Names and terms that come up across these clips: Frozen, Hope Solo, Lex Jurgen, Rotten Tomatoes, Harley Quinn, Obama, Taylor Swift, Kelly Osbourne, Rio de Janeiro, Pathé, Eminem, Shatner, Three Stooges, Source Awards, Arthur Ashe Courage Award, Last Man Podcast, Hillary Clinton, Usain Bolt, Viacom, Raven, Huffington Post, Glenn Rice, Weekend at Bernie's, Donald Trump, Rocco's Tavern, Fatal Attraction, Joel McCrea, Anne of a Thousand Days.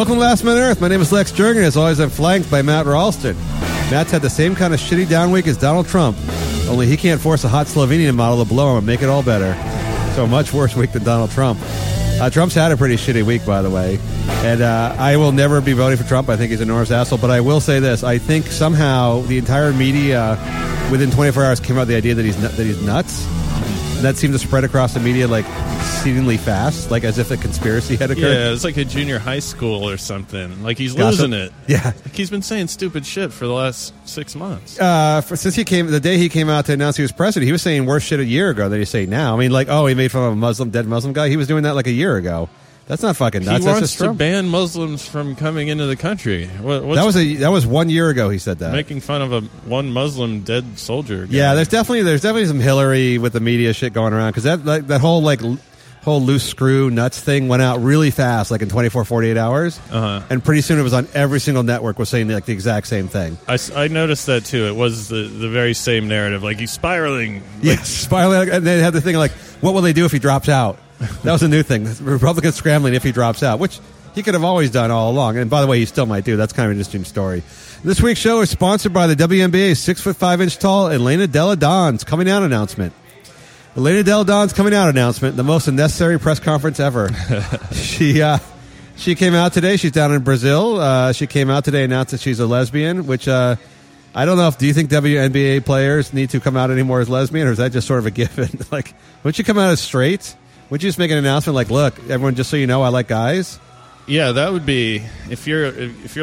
Welcome to Last Man Earth. My name is Lex Jurgen. As always, I'm flanked by Matt Ralston. Matt's had the same kind of shitty down week as Donald Trump, only he can't force a hot Slovenian model to blow him and make it all better. So much worse week than Donald Trump. Trump's had a pretty shitty week, by the way. And I will never be voting for Trump. I think he's an enormous asshole. But I will say this. I think somehow the entire media within 24 hours came out with the idea that he's nuts. And that seemed to spread across the media like exceedingly fast, like as if a conspiracy had occurred. Yeah, it's like a junior high school or something. Like he's losing it. Yeah. Like he's been saying stupid shit for the last 6 months. Since he came, the day he came out to announce he was president, he was saying worse shit a year ago than he's saying now. I mean, like, oh, he made fun of a dead Muslim guy. He was doing that like a year ago. That's not fucking nuts. He wants That's just to ban Muslims from coming into the country. That was 1 year ago. He said that, making fun of one Muslim dead soldier guy. Yeah, there's definitely some Hillary with the media shit going around because that whole loose screw nuts thing went out really fast, like in 24, 48 hours, and pretty soon it was on every single network was saying like the exact same thing. I noticed that too. It was the very same narrative, like he's spiraling. Spiraling, and they had the thing like, what will they do if he drops out? That was a new thing. Republicans scrambling if he drops out, which he could have always done all along. And by the way, he still might do. That's kind of an interesting story. This week's show is sponsored by the WNBA 6'5" tall Elena Delle Donne's coming out announcement. Elena Delle Donne's coming out announcement, the most unnecessary press conference ever. She came out today. She's down in Brazil. She came out today and announced that she's a lesbian, which I don't know if, do you think WNBA players need to come out anymore as lesbian, or is that just sort of a given? Like, wouldn't you come out as straight? Would you just make an announcement like, look, everyone, just so you know, I like guys? Yeah, that would be, if you're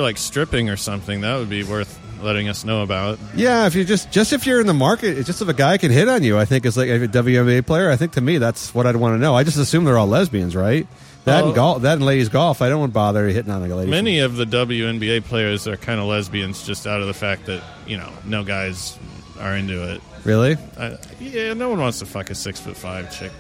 like stripping or something, that would be worth letting us know about. Yeah, if you're just if you're in the market, it's just if a guy can hit on you, I think it's like, if you're a WNBA player, I think to me that's what I'd want to know. I just assume they're all lesbians, right? That and ladies golf, I don't want to bother hitting on a lady. Many of the WNBA players are kind of lesbians just out of the fact that, you know, no guys are into it. Really? Yeah, no one wants to fuck a 6'5" chick.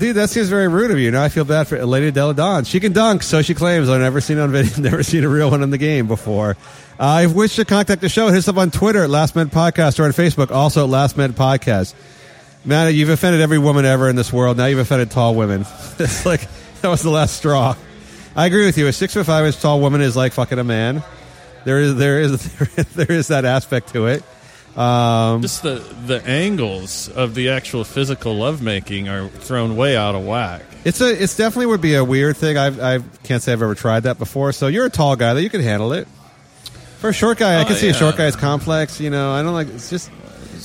Dude, that seems very rude of you. Now I feel bad for Elena Delle Donne. She can dunk, so she claims. I've never seen on video, never seen a real one in the game before. If you wish to contact the show, hit us up on Twitter at Last Man Podcast or on Facebook, also at Last Man Podcast. Matt, you've offended every woman ever in this world. Now you've offended tall women. It's like, that was the last straw. I agree with you. A 6'5" tall woman is like fucking a man. There is that aspect to it. Just the angles of the actual physical lovemaking are thrown way out of whack. It's definitely would be a weird thing. I can't say I've ever tried that before. So you're a tall guy, though. You can handle it. For a short guy, I can see a short guy's complex. You know, I don't like. It's just.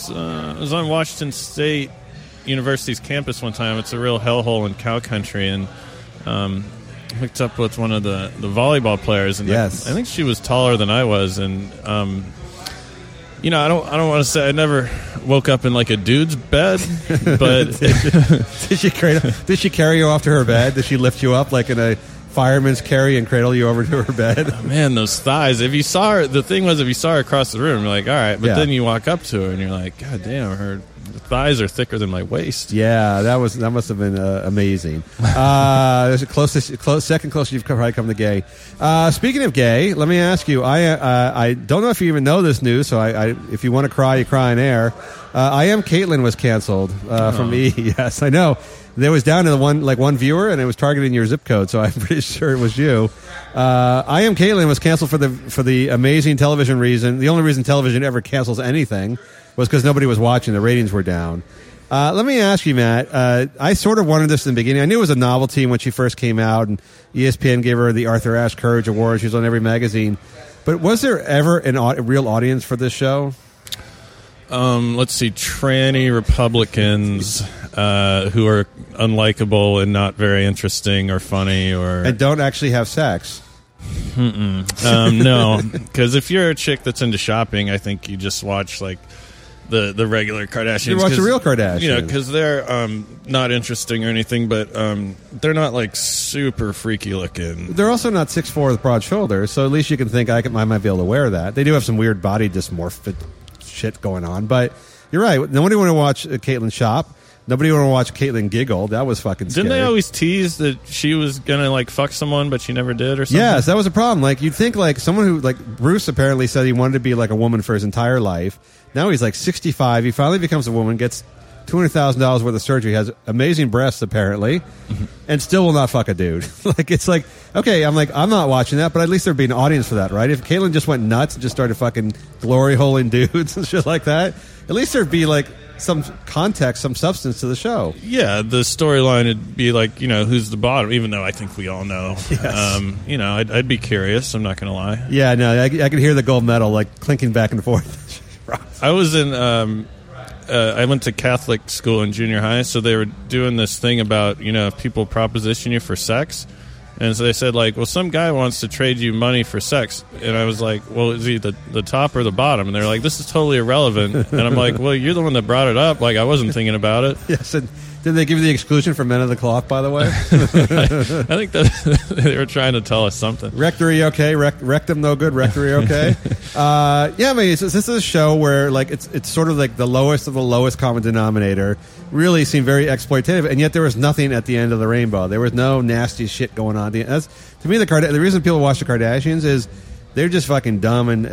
I was on Washington State University's campus one time. It's a real hellhole in cow country, and hooked up with one of the volleyball players. And yes, I think she was taller than I was, and. You know, I don't want to say I never woke up in like a dude's bed, but did she carry you off to her bed? Did she lift you up like in a fireman's carry and cradle you over to her bed? Oh, man, those thighs! If you saw her across the room, you're like, all right, but yeah. Then you walk up to her and you're like, God damn, her thighs are thicker than my waist. Yeah, that must have been amazing. There's a second closest you've probably come to gay. Speaking of gay, let me ask you. I don't know if you even know this news. So if you want to cry, you cry on air. I Am Caitlyn was canceled from E. Yes, I know. There was down to one viewer, and it was targeting your zip code. So I'm pretty sure it was you. I Am Caitlyn was canceled for the amazing television reason. The only reason television ever cancels anything. Was because nobody was watching. The ratings were down. Let me ask you, Matt. I sort of wanted this in the beginning. I knew it was a novelty when she first came out, and ESPN gave her the Arthur Ashe Courage Award. She was on every magazine. But was there ever a real audience for this show? Let's see. Tranny Republicans who are unlikable and not very interesting or funny. And don't actually have sex. No. Because if you're a chick that's into shopping, I think you just watch, like, the regular Kardashians. You watch the real Kardashians. You know, because they're not interesting or anything, but they're not like super freaky looking. They're also not 6'4" with broad shoulders, so at least you can think I might be able to wear that. They do have some weird body dysmorphic shit going on, but you're right. Nobody want to watch Caitlyn shop. Nobody want to watch Caitlyn giggle. That was fucking scary. Didn't they always tease that she was going to like fuck someone, but she never did or something? Yes, that was a problem. Like you'd think like someone who like Bruce apparently said he wanted to be like a woman for his entire life. Now he's like 65. He finally becomes a woman, gets $200,000 worth of surgery, has amazing breasts apparently, and still will not fuck a dude. Like, it's like, okay, I'm not watching that, but at least there'd be an audience for that, right? If Caitlyn just went nuts and just started fucking glory holing dudes and shit like that, at least there'd be like some context, some substance to the show. Yeah, the storyline would be like, who's the bottom, even though I think we all know. Yes. I'd be curious, I'm not going to lie. Yeah, no, I could hear the gold medal like clinking back and forth. I was in... I went to Catholic school in junior high, so they were doing this thing about, if people proposition you for sex. And so they said, like, well, some guy wants to trade you money for sex. And I was like, well, is he the top or the bottom? And they're like, this is totally irrelevant. And I'm like, well, you're the one that brought it up. Like, I wasn't thinking about it. Yes, and did they give you the exclusion for men of the cloth, by the way? I think that they were trying to tell us something. Rectory, okay. Rectum, no good. Rectory, okay. This is a show where, like, it's sort of like the lowest of the lowest common denominator. Really seemed very exploitative, and yet there was nothing at the end of the rainbow. There was no nasty shit going on. That's, to me, the reason people watch the Kardashians is they're just fucking dumb and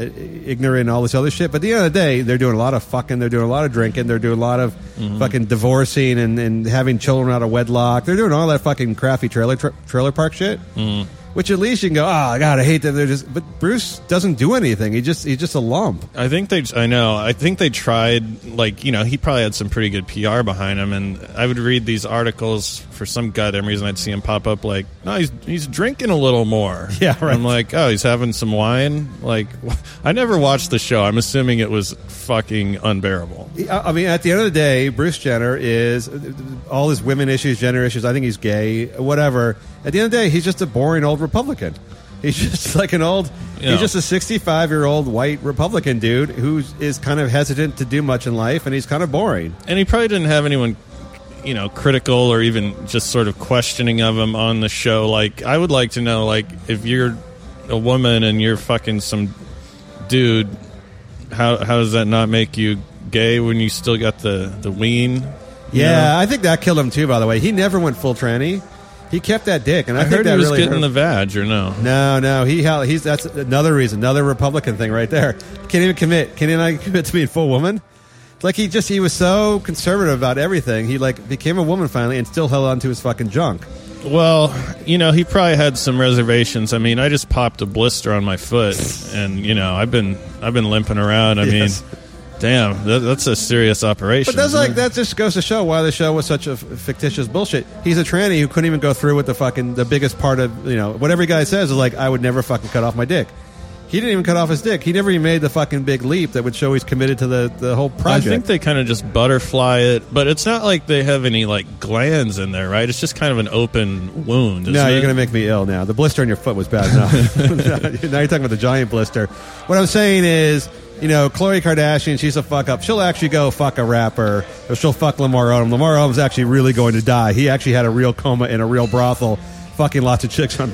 ignorant and all this other shit. But at the end of the day, they're doing a lot of fucking, they're doing a lot of drinking, they're doing a lot of fucking divorcing and having children out of wedlock. They're doing all that fucking crappy trailer park shit, which at least you can go, oh, God, I hate that. But Bruce doesn't do anything. He's just a lump. I think they tried, he probably had some pretty good PR behind him, and I would read these articles for some goddamn reason. I'd see him pop up like, no, he's drinking a little more. Yeah, right. I'm like, oh, he's having some wine? Like, I never watched the show. I'm assuming it was fucking unbearable. I mean, at the end of the day, Bruce Jenner is, all his women issues, gender issues, I think he's gay, whatever. At the end of the day, he's just a boring old Republican. He's just like an old, he's just a 65-year-old white Republican dude who is kind of hesitant to do much in life, and he's kind of boring. And he probably didn't have anyone, critical or even just sort of questioning of him on the show. Like, I would like to know, like, if you're a woman and you're fucking some dude, how does that not make you gay when you still got the ween? Yeah, I think that killed him too, by the way. He never went full tranny. He kept that dick, and I heard he was really getting the vag, or no? No, he's that's another reason, another Republican thing right there. Can't even commit to being full woman. It's like he was so conservative about everything. He became a woman finally, and still held on to his fucking junk. Well, he probably had some reservations. I mean, I just popped a blister on my foot, and I've been limping around. I mean. Damn, that's a serious operation. But that just goes to show why the show was such a fictitious bullshit. He's a tranny who couldn't even go through with the biggest part of, what every guy says is like, I would never fucking cut off my dick. He didn't even cut off his dick. He never even made the fucking big leap that would show he's committed to the whole project. I think they kind of just butterfly it, but it's not like they have any glands in there, right? It's just kind of an open wound. No, you're going to make me ill now. The blister on your foot was bad enough. Now you're talking about the giant blister. What I'm saying is, Khloe Kardashian, she's a fuck-up. She'll actually go fuck a rapper, or she'll fuck Lamar Odom. Lamar Odom's actually really going to die. He actually had a real coma in a real brothel, fucking lots of chicks on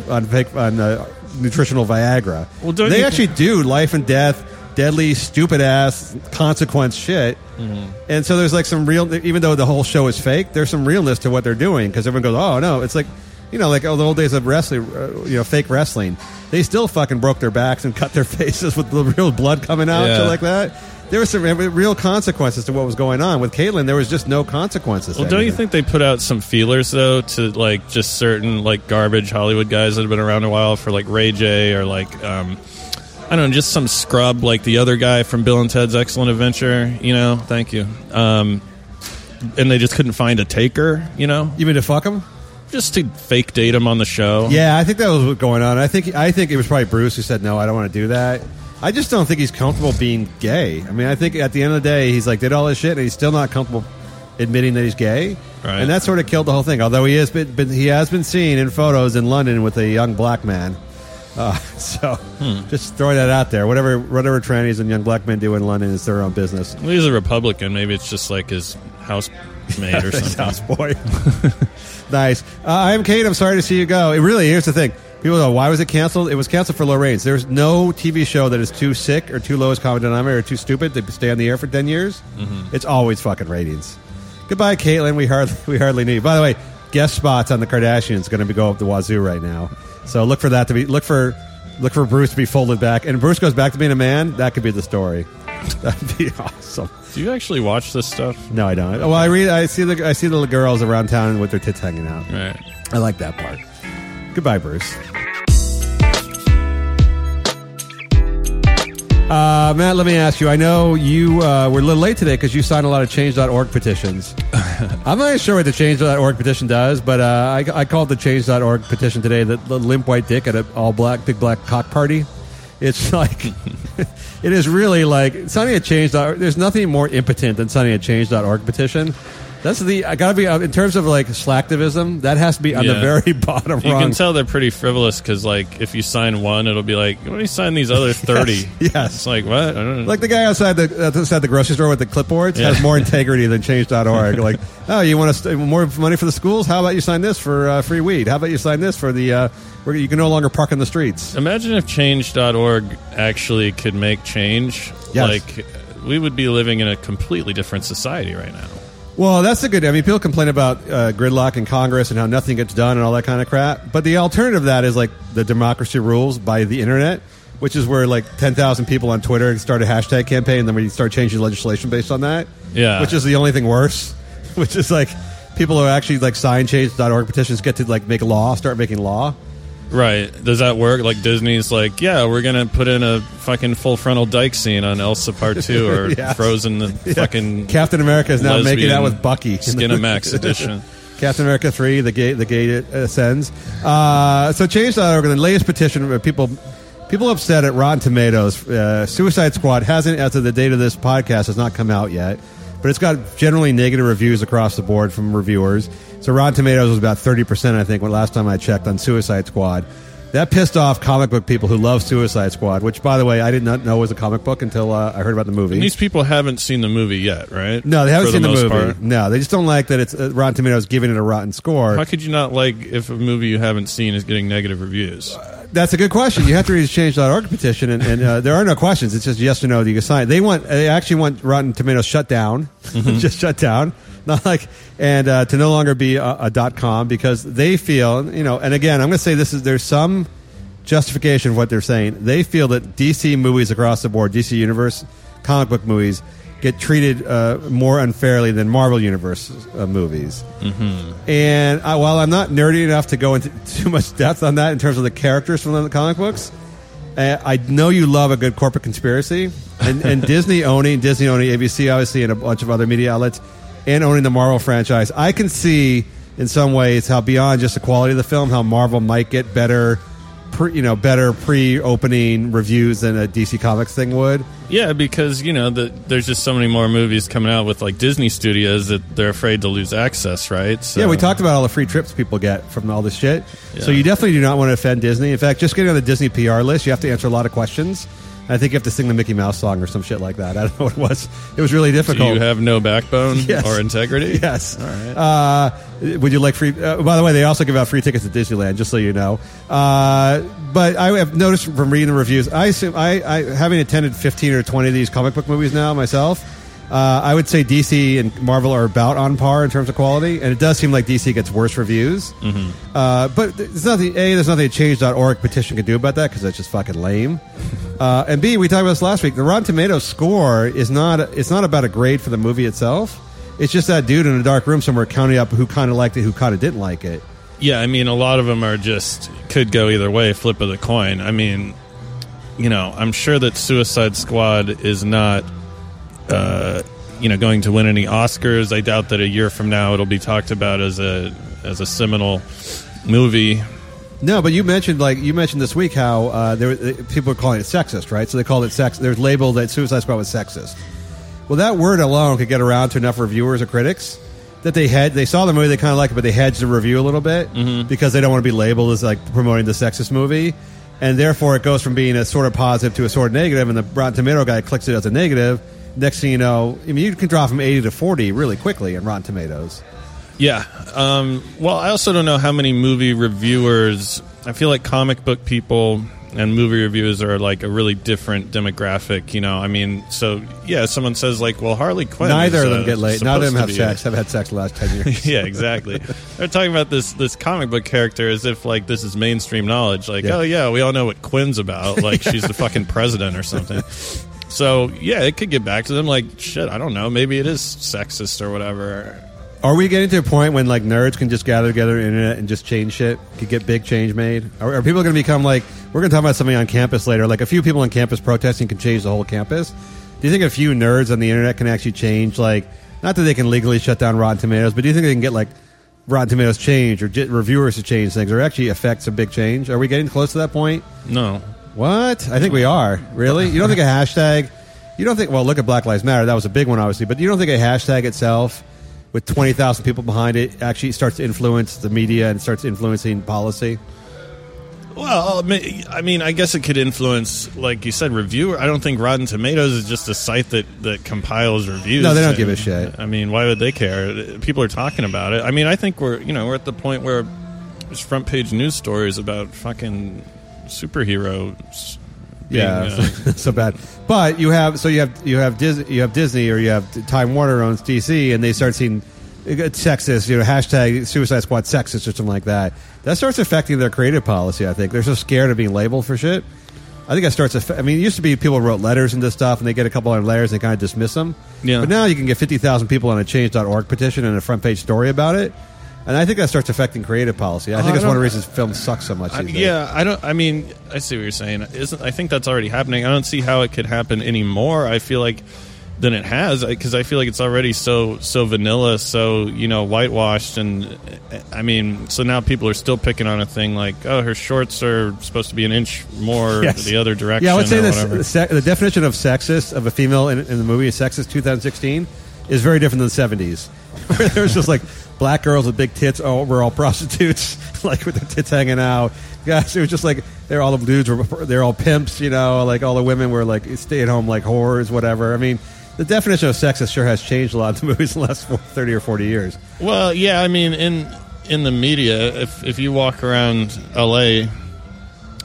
nutritional Viagra. Well, they actually do life and death, deadly, stupid-ass consequence shit. Mm-hmm. And so there's some real... Even though the whole show is fake, there's some realness to what they're doing, because everyone goes, oh, no, it's like... the old days of wrestling, fake wrestling. They still fucking broke their backs and cut their faces with the real blood coming out and shit like that. There were some real consequences to what was going on. With Caitlyn, there was just no consequences. Well, don't you think they put out some feelers, though, to, just certain, garbage Hollywood guys that have been around a while for, Ray J or, I don't know, just some scrub like the other guy from Bill and Ted's Excellent Adventure, Thank you. And they just couldn't find a taker, You mean to fuck him? Just to fake date him on the show. Yeah, I think that was what's going on. I think it was probably Bruce who said, no, I don't want to do that. I just don't think he's comfortable being gay. I mean, I think at the end of the day, he's did all this shit, and he's still not comfortable admitting that he's gay. Right. And that sort of killed the whole thing. Although he has been seen in photos in London with a young black man. Just throw that out there. Whatever trannies and young black men do in London is their own business. Well, he's a Republican. Maybe it's just his housemaid or something. Houseboy. Nice. I'm Kate. I'm sorry to see you go. It really, here's the thing. People go, why was it canceled? It was canceled for low ratings. There's no TV show that is too sick or too low as common denominator or too stupid to stay on the air for 10 years. Mm-hmm. It's always fucking ratings. Goodbye, Caitlyn. We hardly need. By the way, guest spots on the Kardashians going to go up the wazoo right now. So look for that to be look for Bruce to be folded back, and if Bruce goes back to being a man. That could be the story. That'd be awesome. Do you actually watch this stuff? No, I don't. Well, I read. I see the girls around town with their tits hanging out. Right. I like that part. Goodbye, Bruce. Matt, let me ask you. I know you were a little late today because you signed a lot of Change.org petitions. I'm not sure what the Change.org petition does, but I called the Change.org petition today the limp white dick at an all-black, big black cock party. It's like, it is really like, signing a Change.org, there's nothing more impotent than signing a Change.org petition. That's the, I gotta be, in terms of like slacktivism, that has to be on the very bottom rung. You can tell they're pretty frivolous because like if you sign one, it'll be like, why don't you sign these other 30? Yes. It's like, what? I don't know. Like the guy outside the grocery store with the clipboards has more integrity than Change.org. Like, oh, you want more money for the schools? How about you sign this for free weed? How about you sign this for the, where you can no longer park in the streets? Imagine if Change.org actually could make change. Yes. Like, we would be living in a completely different society right now. Well, that's the good. I mean, people complain about gridlock in Congress and how nothing gets done and all that kind of crap. But the alternative to that is like the democracy rules by the internet, which is where like 10,000 people on Twitter start a hashtag campaign and then we start changing legislation based on that. Yeah. Which is the only thing worse. Which is like people who actually like sign change.org petitions get to like make law, start making law. Right. Does that work? Like Disney's like, yeah, we're going to put in a fucking full frontal dyke scene on Elsa Part 2 or Frozen the fucking... Captain America is now making out with Bucky. Skinamax edition. Captain America 3, the gate ascends. So Change.org, the latest petition, where people upset at Rotten Tomatoes. Suicide Squad hasn't, as of the date of this podcast, has not come out yet. But it's got generally negative reviews across the board from reviewers. So Rotten Tomatoes was about 30%, I think, when last time I checked on Suicide Squad. That pissed off comic book people who love Suicide Squad, which, by the way, I did not know was a comic book until I heard about the movie. And these people haven't seen the movie yet, right? No, they haven't seen the movie. Part. No, they just don't like that it's Rotten Tomatoes giving it a rotten score. How could you not like if a movie you haven't seen is getting negative reviews? That's a good question. You have to read the Change.org petition, and there are no questions. It's just yes or no. Do you sign? They actually want Rotten Tomatoes shut down, just shut down, not like to no longer be a .com because they feel And again, I'm going to say this is there's some justification of what they're saying. They feel that DC movies across the board, DC Universe comic book movies, get treated more unfairly than Marvel Universe movies. Mm-hmm. And while I'm not nerdy enough to go into too much depth on that in terms of the characters from the comic books, I know you love a good corporate conspiracy. And Disney owning ABC, obviously, and a bunch of other media outlets, and owning the Marvel franchise, I can see in some ways how beyond just the quality of the film, how Marvel might get better... better pre-opening reviews than a DC Comics thing would. Yeah, because there's just so many more movies coming out with like Disney Studios that they're afraid to lose access, right? So. Yeah, we talked about all the free trips people get from all this shit. Yeah. So you definitely do not want to offend Disney. In fact, just getting on the Disney PR list, you have to answer a lot of questions. I think you have to sing the Mickey Mouse song or some shit like that. I don't know what it was. It was really difficult. Do you have no backbone or integrity? Yes. All right. Would you like free... by the way, they also give out free tickets to Disneyland, just so you know. But I have noticed from reading the reviews, I assume, I having attended 15 or 20 of these comic book movies now myself, I would say DC and Marvel are about on par in terms of quality, and it does seem like DC gets worse reviews. Mm-hmm. But there's nothing a Change.org petition can do about that because that's just fucking lame. And B, we talked about this last week. The Rotten Tomatoes score is not about a grade for the movie itself. It's just that dude in a dark room somewhere counting up who kind of liked it, who kind of didn't like it. Yeah, I mean, a lot of them are just could go either way, flip of the coin. I mean, I'm sure that Suicide Squad is not. Going to win any Oscars. I doubt that a year from now it'll be talked about as a seminal movie. No, but you mentioned this week how people were calling it sexist, right? So they called it sex. There's labeled that Suicide Squad was sexist. Well, that word alone could get around to enough reviewers or critics that they saw the movie, they kind of liked it, but they hedged the review a little bit because they don't want to be labeled as like promoting the sexist movie, and therefore it goes from being a sort of positive to a sort of negative, and the Rotten Tomato guy clicks it as a negative. Next thing you know, I mean, you can drop from 80 to 40 really quickly in Rotten Tomatoes. Yeah. Well, I also don't know how many movie reviewers... I feel like comic book people and movie reviewers are like a really different demographic, I mean, so, yeah, someone says, like, well, Harley Quinn... Neither of them get laid. Neither of them have sex. I've had sex the last 10 years. Yeah, exactly. They're talking about this comic book character as if, like, this is mainstream knowledge. Like, oh, yeah, we all know what Quinn's about. Like, she's the fucking president or something. So, yeah, it could get back to them. Like, shit, I don't know. Maybe it is sexist or whatever. Are we getting to a point when, like, nerds can just gather together on the internet and just change shit? Could get big change made? Are people going to become, like, we're going to talk about something on campus later. Like, a few people on campus protesting can change the whole campus. Do you think a few nerds on the internet can actually change, like, not that they can legally shut down Rotten Tomatoes, but do you think they can get, like, Rotten Tomatoes change or reviewers to change things or actually affect a big change? Are we getting close to that point? No. What? I think we are. Really? You don't think a hashtag... You don't think... Well, look at Black Lives Matter. That was a big one, obviously. But you don't think a hashtag itself... with 20,000 people behind it, actually starts to influence the media and starts influencing policy? Well, I mean, I guess it could influence, like you said, reviewer. I don't think Rotten Tomatoes is just a site that compiles reviews. No, they don't give a shit. I mean, why would they care? People are talking about it. I mean, I think we're at the point where there's front page news stories about fucking superheroes. So bad. But you have Disney or you have Time Warner owns DC, and they start seeing sexist, hashtag Suicide Squad sexist or something like that. That starts affecting their creative policy. I think they're so scared of being labeled for shit. I think that starts. I mean, it used to be people wrote letters into stuff, and they get a couple of letters, and they kind of dismiss them. Yeah. But now you can get 50,000 people on a Change.org petition and a front page story about it. And I think that starts affecting creative policy. I think that's one of the reasons film sucks so much. I see what you're saying. I think that's already happening. I don't see how it could happen anymore. I feel like than it has, because I feel like it's already so vanilla, so whitewashed, and I mean, so now people are still picking on a thing like, oh, her shorts are supposed to be an inch more the other direction. Yeah, I would say the definition of sexist of a female in the movie Sexist 2016 is very different than the '70s, where there was just like. Black girls with big tits, were all prostitutes, like with their tits hanging out. Guys, it was just like they're all pimps, like all the women were like stay at home like whores, whatever. I mean, the definition of sexist sure has changed a lot in the movies in the last 30 or 40 years. Well, yeah, I mean, in the media, if you walk around LA,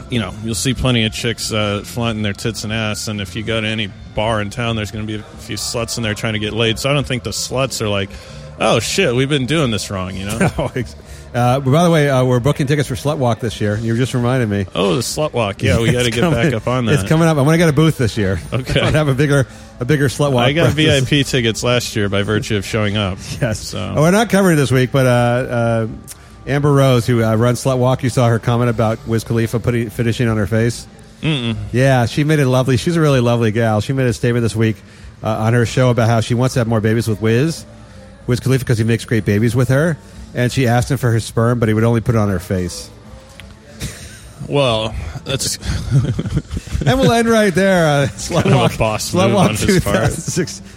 you'll see plenty of chicks flaunting their tits and ass, and if you go to any bar in town, there's going to be a few sluts in there trying to get laid. So I don't think the sluts are like, oh, shit, we've been doing this wrong, by the way, we're booking tickets for Slut Walk this year. You just reminded me. Oh, the Slut Walk. Yeah, we got to get back up on that. It's coming up. I'm going to get a booth this year. Okay. I'm going to have a bigger Slut Walk. I got breakfast. VIP tickets last year by virtue of showing up. Yes. So. Oh, we're not covering it this week, but Amber Rose, who runs Slut Walk, you saw her comment about Wiz Khalifa finishing on her face? Mm-mm. Yeah, she made it lovely. She's a really lovely gal. She made a statement this week on her show about how she wants to have more babies with Wiz Khalifa because he makes great babies with her, and she asked him for his sperm, but he would only put it on her face. Well, that's... and we'll end right there. It's kind of a boss move on his part.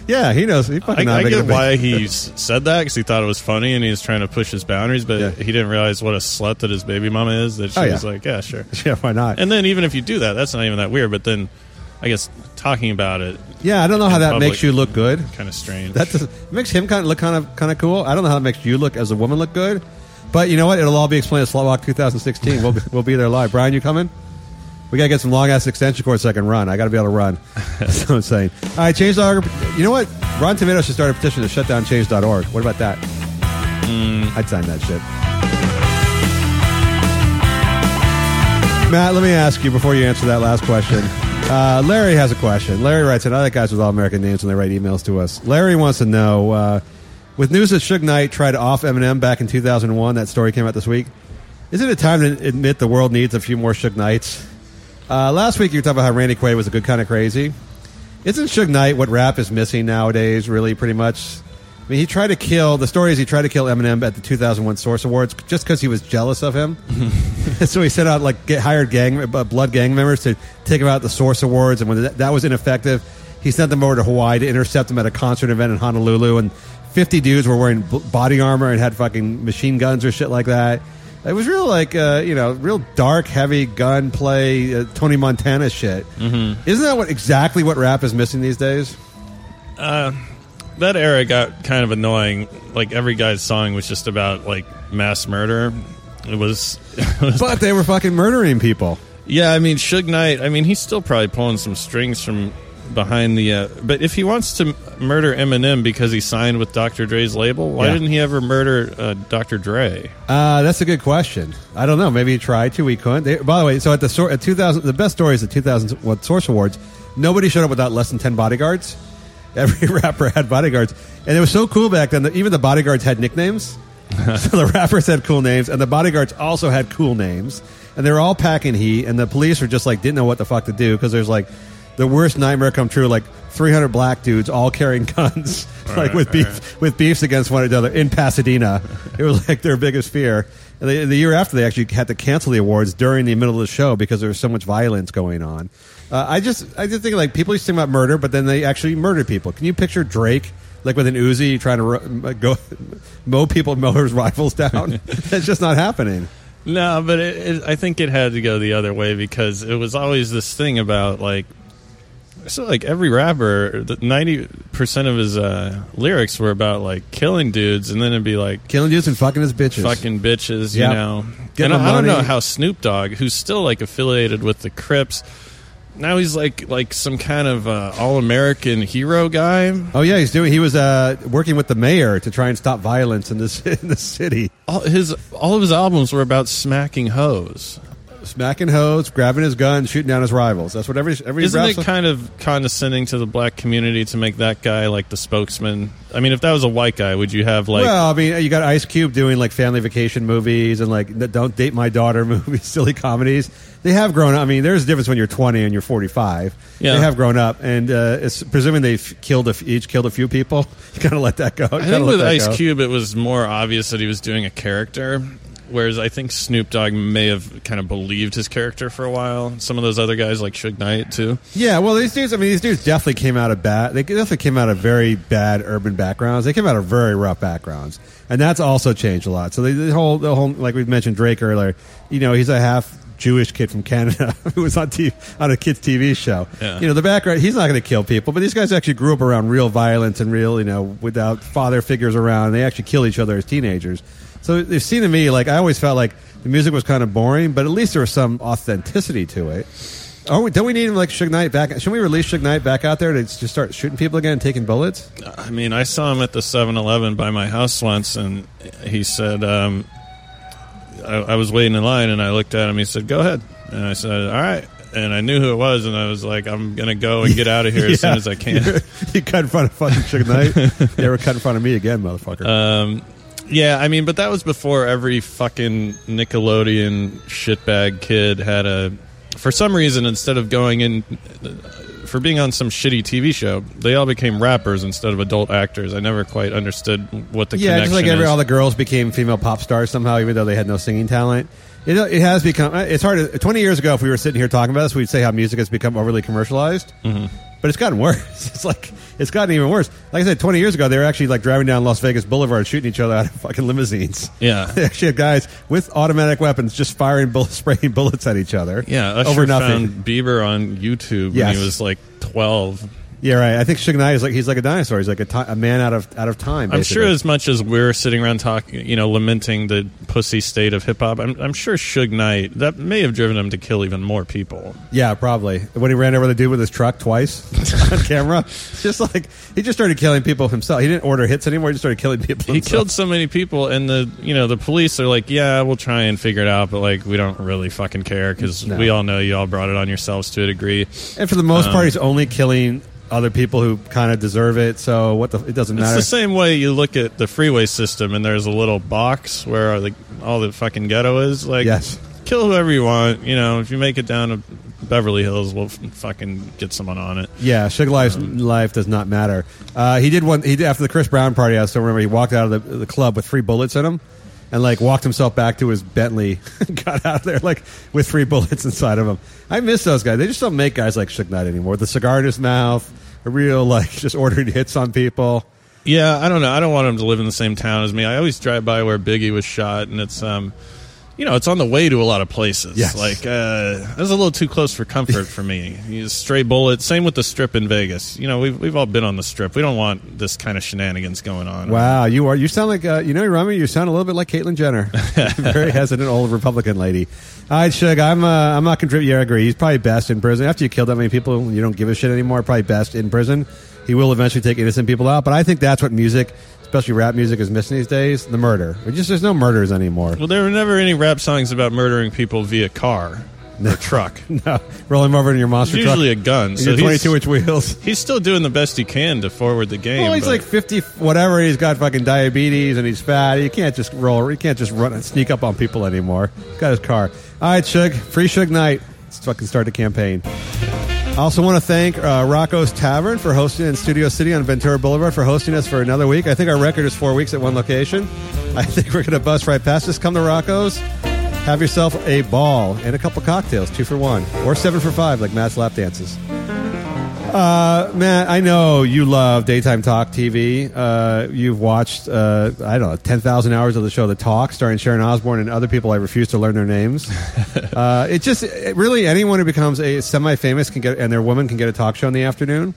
Yeah, he knows. He fucking I get why he said that, because he thought it was funny, and he was trying to push his boundaries, but he didn't realize what a slut that his baby mama is, that she was like, yeah, sure. Yeah, why not? And then even if you do that, that's not even that weird, but then... I guess talking about it. Yeah, I don't know how that makes you look good. Kind of strange. That makes him look kind of cool. I don't know how it makes you look as a woman look good. But you know what? It'll all be explained at Slut Walk 2016. We'll be there live. Brian, you coming? We got to get some long-ass extension cords so I can run. I got to be able to run. That's what I'm saying. All right, Change.org. You know what? Rotten Tomatoes should start a petition to shut down Change.org. What about that? I'd sign that shit. Matt, let me ask you before you answer that last question. Larry has a question. Larry writes, and I like guys with all American names when they write emails to us. Larry wants to know, with news that Suge Knight tried to off Eminem back in 2001, that story came out this week, is it a time to admit the world needs a few more Suge Knights? Last week you were talking about how Randy Quaid was a good kind of crazy. Isn't Suge Knight what rap is missing nowadays, really, pretty much? I mean, he tried to kill Eminem at the 2001 Source Awards just because he was jealous of him. So he sent out, hired blood gang members to take him out at the Source Awards, and when that was ineffective, he sent them over to Hawaii to intercept them at a concert event in Honolulu, and 50 dudes were wearing body armor and had fucking machine guns or shit like that. It was real, real dark, heavy gunplay, Tony Montana shit. Mm-hmm. Isn't that exactly what rap is missing these days? That era got kind of annoying. Like, every guy's song was just about, mass murder. But they were fucking murdering people. Yeah, I mean, Suge Knight, he's still probably pulling some strings from behind the... but if he wants to murder Eminem because he signed with Dr. Dre's label, why didn't he ever murder Dr. Dre? That's a good question. I don't know. Maybe he tried to. He couldn't. By the way, so at the 2000... The best stories at 2000 Source Awards... Nobody showed up without less than 10 bodyguards. Every rapper had bodyguards. And it was so cool back then that even the bodyguards had nicknames. So the rappers had cool names, and the bodyguards also had cool names. And they were all packing heat, and the police were just like, didn't know what the fuck to do, because there's like the worst nightmare come true, like 300 black dudes all carrying guns, with beefs against one another in Pasadena. It was like their biggest fear. And the year after, they actually had to cancel the awards during the middle of the show because there was so much violence going on. I just think like people used to think about murder, but then they actually murdered people. Can you picture Drake? Like with an Uzi trying to go mow rifles down. That's just not happening. No, but I think it had to go the other way, because it was always this thing about like, so like every rapper, 90% of his lyrics were about like killing dudes, and then it'd be like killing dudes and fucking his bitches, yep. You know. And I don't know how Snoop Dogg, who's still like affiliated with the Crips. Now he's like some kind of all-American hero guy. Oh yeah, he was working with the mayor to try and stop violence in the city. All of his albums were about smacking hoes, grabbing his gun, shooting down his rivals. That's what every Isn't it kind of condescending to the black community to make that guy like the spokesman? I mean, if that was a white guy, would you have like? Well, I mean, you got Ice Cube doing like family vacation movies and like Don't Date My Daughter movies, silly comedies. They have grown up. I mean, there's a difference when you're 20 and you're 45. Yeah. They have grown up, and it's presuming they've each killed a few people. You gotta let that go. I think with Ice Cube, it was more obvious that he was doing a character. Whereas I think Snoop Dogg may have kind of believed his character for a while. Some of those other guys, like Suge Knight, too. Yeah, well, these dudes definitely came out of bad. They definitely came out of very bad urban backgrounds. They came out of very rough backgrounds, and that's also changed a lot. So the whole like we mentioned Drake earlier. You know, he's a half Jewish kid from Canada who was on a kids' TV show. Yeah. You know, the background. He's not going to kill people, but these guys actually grew up around real violence and real, you know, without father figures around. They actually kill each other as teenagers. So it seemed to me like I always felt like the music was kind of boring, but at least there was some authenticity to it. Don't we need like Suge Knight back? Shouldn't we release Suge Knight back out there to just start shooting people again and taking bullets? I mean, I saw him at the 7-Eleven by my house once, and he said, I was waiting in line, and I looked at him. He said, "Go ahead," and I said, "All right." And I knew who it was, and I was like, I'm going to go and get out of here as soon as I can. You cut in front of fucking Suge Knight. They were cut in front of me again, motherfucker. Yeah, I mean, but that was before every fucking Nickelodeon shitbag kid had for some reason, instead of going in for being on some shitty TV show, they all became rappers instead of adult actors. I never quite understood what the connection is. Yeah, just like all the girls became female pop stars somehow, even though they had no singing talent. It has become... It's hard to... 20 years ago, if we were sitting here talking about this, we'd say how music has become overly commercialized. Mm-hmm. But it's gotten worse. It's gotten even worse. Like I said, 20 years ago, they were actually like driving down Las Vegas Boulevard shooting each other out of fucking limousines. Yeah. They actually had guys with automatic weapons just firing bullets, spraying bullets at each other. Yeah, Usher over nothing. Found Bieber on YouTube when he was like 12. Yeah, right. I think Suge Knight is like, he's like a dinosaur. He's like a man out of time, basically. I'm sure as much as we're sitting around talking, you know, lamenting the pussy state of hip hop, I'm sure Suge Knight, that may have driven him to kill even more people. Yeah, probably. When he ran over the dude with his truck twice on camera, it's just like he just started killing people himself. He didn't order hits anymore. He just started killing people himself. He killed so many people, and the police are like, yeah, we'll try and figure it out, but like we don't really fucking care because we all know you all brought it on yourselves to a degree. And for the most part, he's only killing other people who kind of deserve it, so it doesn't matter. It's the same way you look at the freeway system, and there's a little box where all the fucking ghetto is. Like, yes. Kill whoever you want. You know, if you make it down to Beverly Hills, we'll fucking get someone on it. Yeah, Suge Knight's life does not matter. He did after the Chris Brown party. I still remember he walked out of the club with 3 bullets in him, and like walked himself back to his Bentley, got out of there like with 3 bullets inside of him. I miss those guys. They just don't make guys like Suge Knight anymore. The cigar in his mouth. A real, like, just ordering hits on people. Yeah, I don't know. I don't want him to live in the same town as me. I always drive by where Biggie was shot, and it's, you know, it's on the way to a lot of places. Yes. Like, that was a little too close for comfort for me. You stray bullets. Same with the Strip in Vegas. You know, we've all been on the Strip. We don't want this kind of shenanigans going on. Wow, you sound like, you sound a little bit like Caitlyn Jenner. Very hesitant old Republican lady. All right, Suge, I'm not contributing. Yeah, I agree. He's probably best in prison. After you kill that many people, you don't give a shit anymore. Probably best in prison. He will eventually take innocent people out, but I think that's what music, especially rap music, is missing these days, the murder. There's no murders anymore. Well, there were never any rap songs about murdering people via car. or truck. No, roll him over in your monster truck. Usually a gun. So your 22-inch wheels. He's still doing the best he can to forward the game. Well, he's like 50, whatever. He's got fucking diabetes and he's fat. You can't just roll. You can't just run and sneak up on people anymore. He's got his car. All right, Suge. Free Suge Knight. Let's fucking start the campaign. I also want to thank Rocco's Tavern for hosting in Studio City on Ventura Boulevard for hosting us for another week. I think our record is 4 weeks at one location. I think we're going to bust right past this. Come to Rocco's. Have yourself a ball and a couple cocktails, 2 for $1. Or 7 for $5, like Matt's lap dances. Matt, I know you love daytime talk TV. You've watched, 10,000 hours of the show The Talk, starring Sharon Osbourne and other people I refuse to learn their names. Really, anyone who becomes a semi-famous can get, and their woman can get a talk show in the afternoon.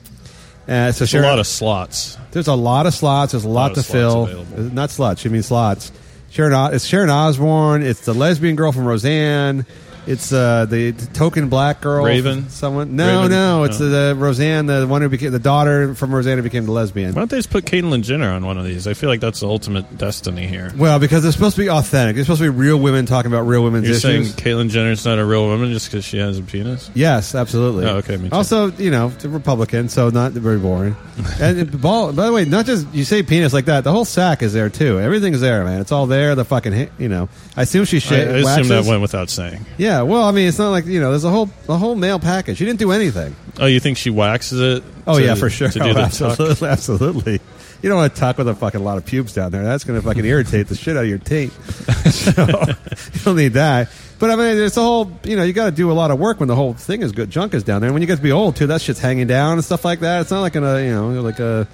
So there's a lot of slots. There's a lot of slots. There's a lot to fill. Available. Not sluts. You mean slots. It's Sharon Osbourne. It's the lesbian girl from Roseanne. It's the token black girl. Raven? Someone? No, Raven. No. It's the Roseanne, the one who became the daughter from Roseanne who became the lesbian. Why don't they just put Caitlyn Jenner on one of these? I feel like that's the ultimate destiny here. Well, because it's supposed to be authentic. It's supposed to be real women talking about real women's issues. You're saying Caitlyn Jenner's not a real woman just because she has a penis? Yes, absolutely. Oh, okay. Me too. Also, it's a Republican, so not very boring. And by the way, not just you say penis like that. The whole sack is there, too. Everything's there, man. It's all there. The fucking, I assume she waxes. That went without saying. Yeah. Well, I mean, it's not like, there's a whole male package. She didn't do anything. Oh, you think she waxes it? Oh, yeah, for sure. Absolutely, absolutely. You don't want to talk with a fucking lot of pubes down there. That's going to fucking irritate the shit out of your taint. So you don't need that. But, I mean, it's a whole, you got to do a lot of work when the whole thing is good. Junk is down there. And when you get to be old, too, that shit's hanging down and stuff like that. It's not like a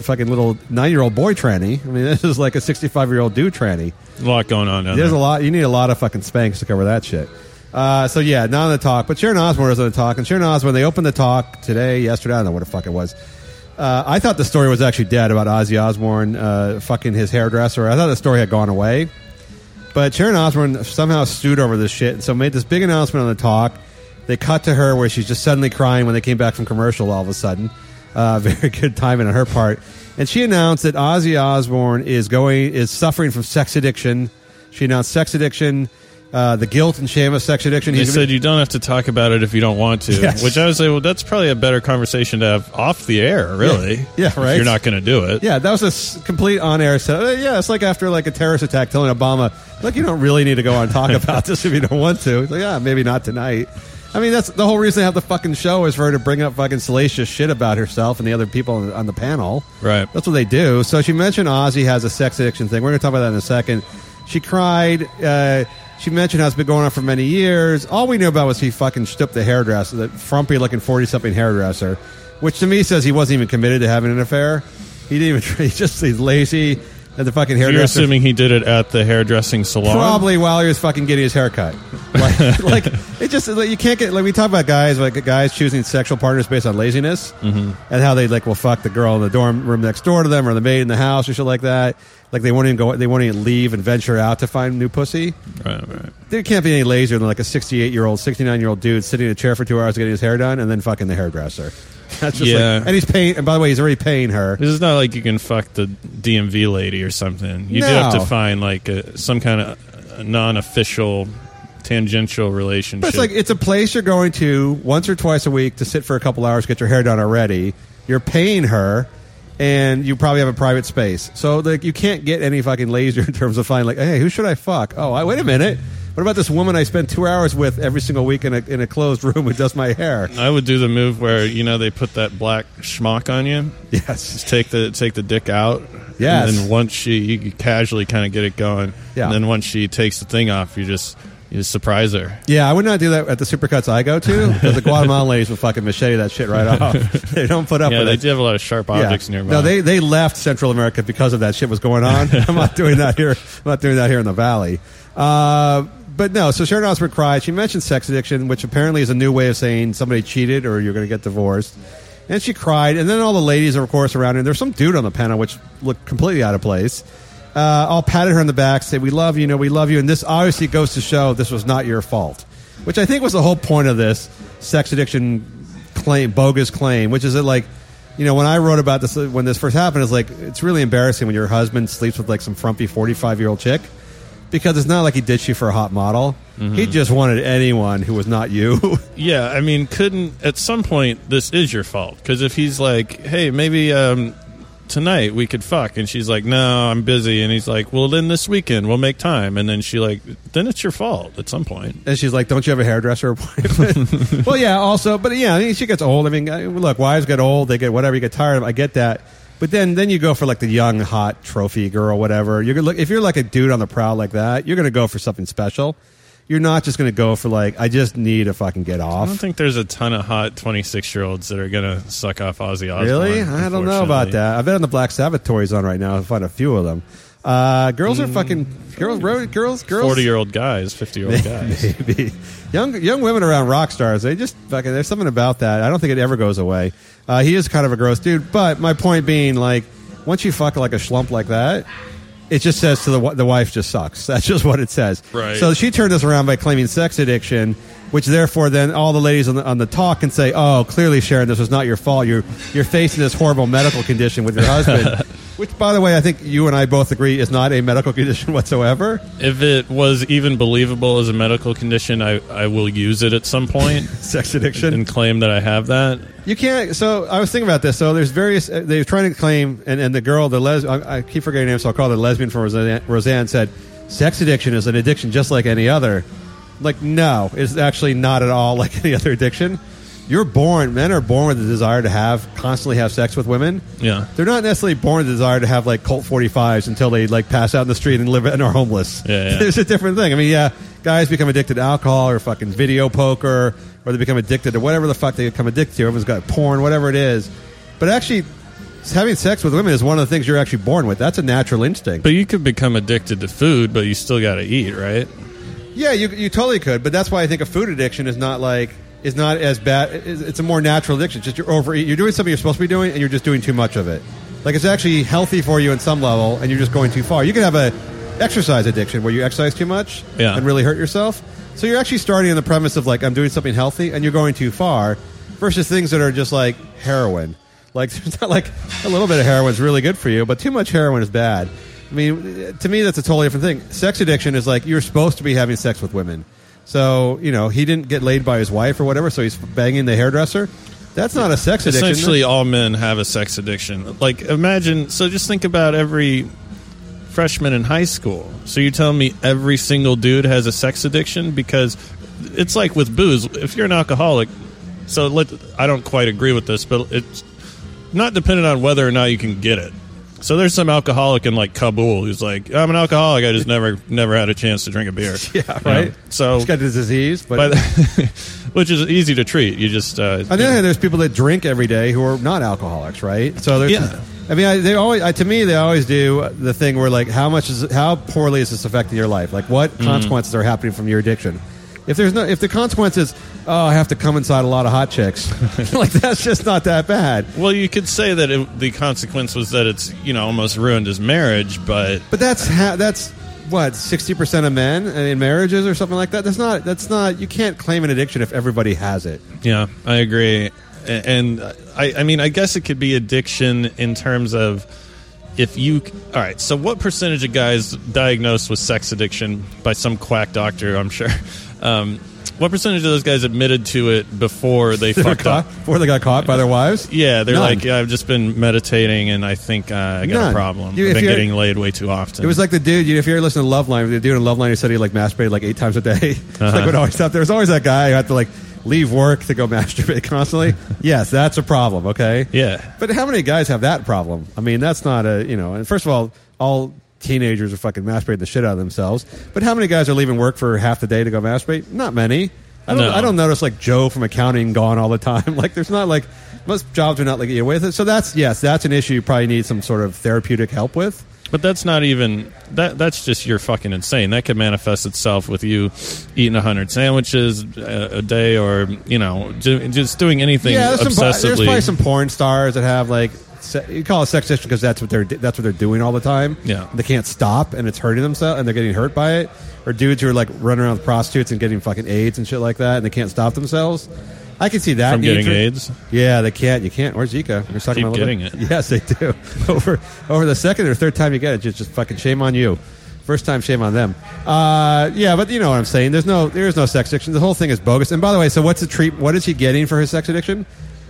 fucking little 9-year-old boy tranny. I mean, this is like a 65-year-old dude tranny. A lot going on down there. There's a lot. You need a lot of fucking spanks to cover that shit. Not on The Talk. But Sharon Osbourne was on The Talk. And Sharon Osbourne, they opened The Talk yesterday. I don't know what the fuck it was. I thought the story was actually dead about Ozzy Osbourne fucking his hairdresser. I thought the story had gone away. But Sharon Osbourne somehow stewed over this shit and so made this big announcement on The Talk. They cut to her where she's just suddenly crying when they came back from commercial all of a sudden. Very good timing on her part. And she announced that Ozzy Osbourne is suffering from sex addiction. She announced sex addiction. The guilt and shame of sex addiction. He said you don't have to talk about it if you don't want to. Yes. Which I would say, well, that's probably a better conversation to have off the air, really. Yeah, right. If you're not going to do it. Yeah, that was a complete on-air set. Yeah, it's like after like a terrorist attack telling Obama, look, you don't really need to go on and talk about this if you don't want to. It's like, maybe not tonight. I mean, that's the whole reason they have the fucking show is for her to bring up fucking salacious shit about herself and the other people on the panel. Right. That's what they do. So she mentioned Ozzy has a sex addiction thing. We're going to talk about that in a second. She cried. She mentioned how it's been going on for many years. All we knew about was he fucking stooped the hairdresser, that frumpy-looking 40-something hairdresser, which to me says he wasn't even committed to having an affair. He didn't even. He's lazy at the fucking hairdresser. You're assuming he did it at the hairdressing salon, probably while he was fucking getting his haircut. Like it just you can't get. Like we talk about guys choosing sexual partners based on laziness and how they will fuck the girl in the dorm room next door to them or the maid in the house or shit like that. Like, they won't even leave and venture out to find new pussy. Right. There can't be any lazier than, like, a 68-year-old, 69-year-old dude sitting in a chair for 2 hours getting his hair done and then fucking the hairdresser. That's just and he's paying, and by the way, he's already paying her. This is not like you can fuck the DMV lady or something. You do have to find, like, some kind of non-official, tangential relationship. But it's like, it's a place you're going to once or twice a week to sit for a couple hours, get your hair done already. You're paying her. And you probably have a private space. So like you can't get any fucking lazier in terms of finding like, hey, who should I fuck? Oh, wait a minute. What about this woman I spend 2 hours with every single week in a closed room who does my hair? I would do the move where, they put that black schmuck on you. Yes. Just take the dick out. Yes. And then once you casually kind of get it going. Yeah. And then once she takes the thing off, you just surprise her. Yeah, I would not do that at the supercuts I go to because the Guatemalan ladies would fucking machete that shit right off. They don't put up with it. Yeah, they do have a lot of sharp objects nearby. No, they left Central America because of that shit was going on. I'm not doing that here. I'm not doing that here in the Valley. But no, so Sharon Osbourne cried. She mentioned sex addiction, which apparently is a new way of saying somebody cheated or you're going to get divorced. And she cried. And then all the ladies are, of course, around her. There's some dude on the panel which looked completely out of place. All patted her on the back, say, we love you. And this obviously goes to show this was not your fault, which I think was the whole point of this sex addiction claim, bogus claim, which is that, like, when I wrote about this, when this first happened, it's really embarrassing when your husband sleeps with, like, some frumpy 45-year-old chick. Because it's not like he did she for a hot model. Mm-hmm. He just wanted anyone who was not you. Yeah, I mean, couldn't... At some point, this is your fault. Because if he's like, hey, maybe tonight we could fuck. And she's like, no, I'm busy. And he's like, well, then this weekend we'll make time. And then she like, then it's your fault at some point. And she's like, don't you have a hairdresser appointment? Well, yeah, also. But yeah, I mean, she gets old. I mean, look, wives get old. They get whatever. You get tired of. I get that. But then you go for like the young, hot trophy girl, whatever. You're gonna look, if you're like a dude on the prowl like that, you're going to go for something special. You're not just going to go for like, I just need to fucking get off. I don't think there's a ton of hot 26-year-olds that are going to suck off Ozzy Osbourne. Really? I don't know about that. I bet on the Black Sabbath tour he's on right now, I'll find a few of them. Girls are fucking... Girls. 40-year-old guys, 50-year-old guys. Maybe. Young women around rock stars, they just fucking... There's something about that. I don't think it ever goes away. He is kind of a gross dude, but my point being, like, once you fuck like a schlump like that... It just says to the wife just sucks. That's just what it says. Right. So she turned this around by claiming sex addiction, which therefore then all the ladies on the talk can say, oh, clearly, Sharon, this was not your fault. You're facing this horrible medical condition with your husband, which, by the way, I think you and I both agree is not a medical condition whatsoever. If it was even believable as a medical condition, I will use it at some point. Sex addiction. And claim that I have that. You can't. So I was thinking about this. So there's various. They're trying to claim, and the girl, I keep forgetting her name, so I'll call her the lesbian from Roseanne said, sex addiction is an addiction just like any other. Like, no, it's actually not at all like any other addiction. Men are born with the desire to constantly have sex with women. Yeah. They're not necessarily born with the desire to have like Colt 45s until they like pass out in the street and live and are homeless. Yeah. It's a different thing. I mean, yeah, guys become addicted to alcohol or fucking video poker, or they become addicted to whatever the fuck they become addicted to. Everyone's got porn, whatever it is. But actually, having sex with women is one of the things you're actually born with. That's a natural instinct. But you could become addicted to food, but you still got to eat, right? Yeah, you totally could. But that's why I think a food addiction is not like... It's not as bad. It's a more natural addiction. It's just you're overeating. You're doing something you're supposed to be doing, and you're just doing too much of it. Like, it's actually healthy for you on some level, and you're just going too far. You can have a exercise addiction where you exercise too much and really hurt yourself. So you're actually starting on the premise of, like, I'm doing something healthy, and you're going too far, versus things that are just like heroin. Like, there's not like a little bit of heroin is really good for you, but too much heroin is bad. I mean, to me, that's a totally different thing. Sex addiction is like you're supposed to be having sex with women. So, you know, he didn't get laid by his wife or whatever, so he's banging the hairdresser. That's not a sex addiction. Essentially, all men have a sex addiction. Like, imagine... So just think about every freshman in high school. So you're telling me every single dude has a sex addiction? Because it's like with booze. If you're an alcoholic... So I don't quite agree with this, but it's not dependent on whether or not you can get it. So there's some alcoholic in like Kabul who's like, I'm an alcoholic. I just never had a chance to drink a beer. Yeah, right. You know? So he's got this disease, but which is easy to treat. You just on the other hand, there's people that drink every day who are not alcoholics, right? So there's, I mean, they always do the thing where like, how poorly is this affecting your life? Like, what consequences are happening from your addiction? If the consequence is, oh, I have to come inside a lot of hot chicks, like that's just not that bad. Well, you could say that the consequence was that it's, you know, almost ruined his marriage, but that's what 60% of men in marriages or something like that. That's not you can't claim an addiction if everybody has it. Yeah, I agree, and I mean, I guess it could be addiction in terms of. All right, so what percentage of guys diagnosed with sex addiction by some quack doctor, I'm sure. What percentage of those guys admitted to it before they fucked up? Before they got caught by their wives? Yeah, they're like, I've just been meditating and I think I got a problem. I've been getting laid way too often. It was like the dude, if you're listening to Love Line, the dude in Love Line who said he like masturbated like 8 times a day. Like would always stop. There was always that guy who had to like leave work to go masturbate constantly. Yes, that's a problem, okay? Yeah. But how many guys have that problem? I mean, that's not a, you know, and first of all teenagers are fucking masturbating the shit out of themselves. But how many guys are leaving work for half the day to go masturbate? Not many. I don't notice like Joe from accounting gone all the time. Like there's not like, most jobs are not like get away with it. So that's an issue you probably need some sort of therapeutic help with. But that's not even, that's just you're fucking insane. That could manifest itself with you eating 100 sandwiches a day or, you know, just doing anything obsessively. There's probably some porn stars that have like, you call it sex addiction because that's what they're doing all the time. Yeah. They can't stop and it's hurting themselves and they're getting hurt by it. Or dudes who are like running around with prostitutes and getting fucking AIDS and shit like that and they can't stop themselves. I can see that. From getting AIDS? Yeah, they can't. You can't. Or Zika. You're talking about getting it. Yes, they do. Over the second or third time you get it, just fucking shame on you. First time, shame on them. Yeah, but you know what I'm saying. There is no sex addiction. The whole thing is bogus. And by the way, so what's the treat? What is he getting for his sex addiction?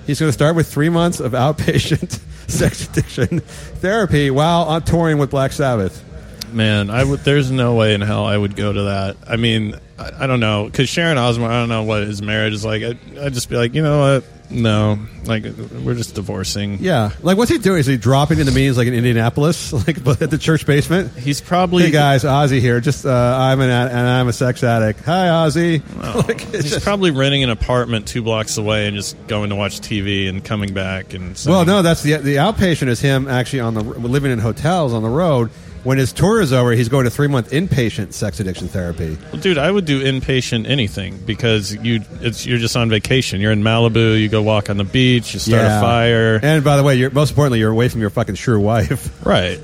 He's going to start with 3 months of outpatient sex addiction therapy while on touring with Black Sabbath. Man, there's no way in hell I would go to that. I mean, I don't know. Because Sharon Osbourne, I don't know what his marriage is like. I'd just be like, you know what? No, like we're just divorcing. Yeah, like what's he doing? Is he dropping into meetings like in Indianapolis, like but at the church basement? He's probably. Hey guys, Ozzy here. Just I'm a sex addict. Hi, Ozzy. Oh, like, he's probably renting an apartment 2 blocks away and just going to watch TV and coming back and. Singing. Well, no, that's the outpatient is him actually on the living in hotels on the road. When his tour is over, he's going to 3-month inpatient sex addiction therapy. Well, dude, I would do inpatient anything because you're just on vacation. You're in Malibu. You go walk on the beach. You start a fire. And by the way, most importantly, you're away from your fucking sure wife. Right.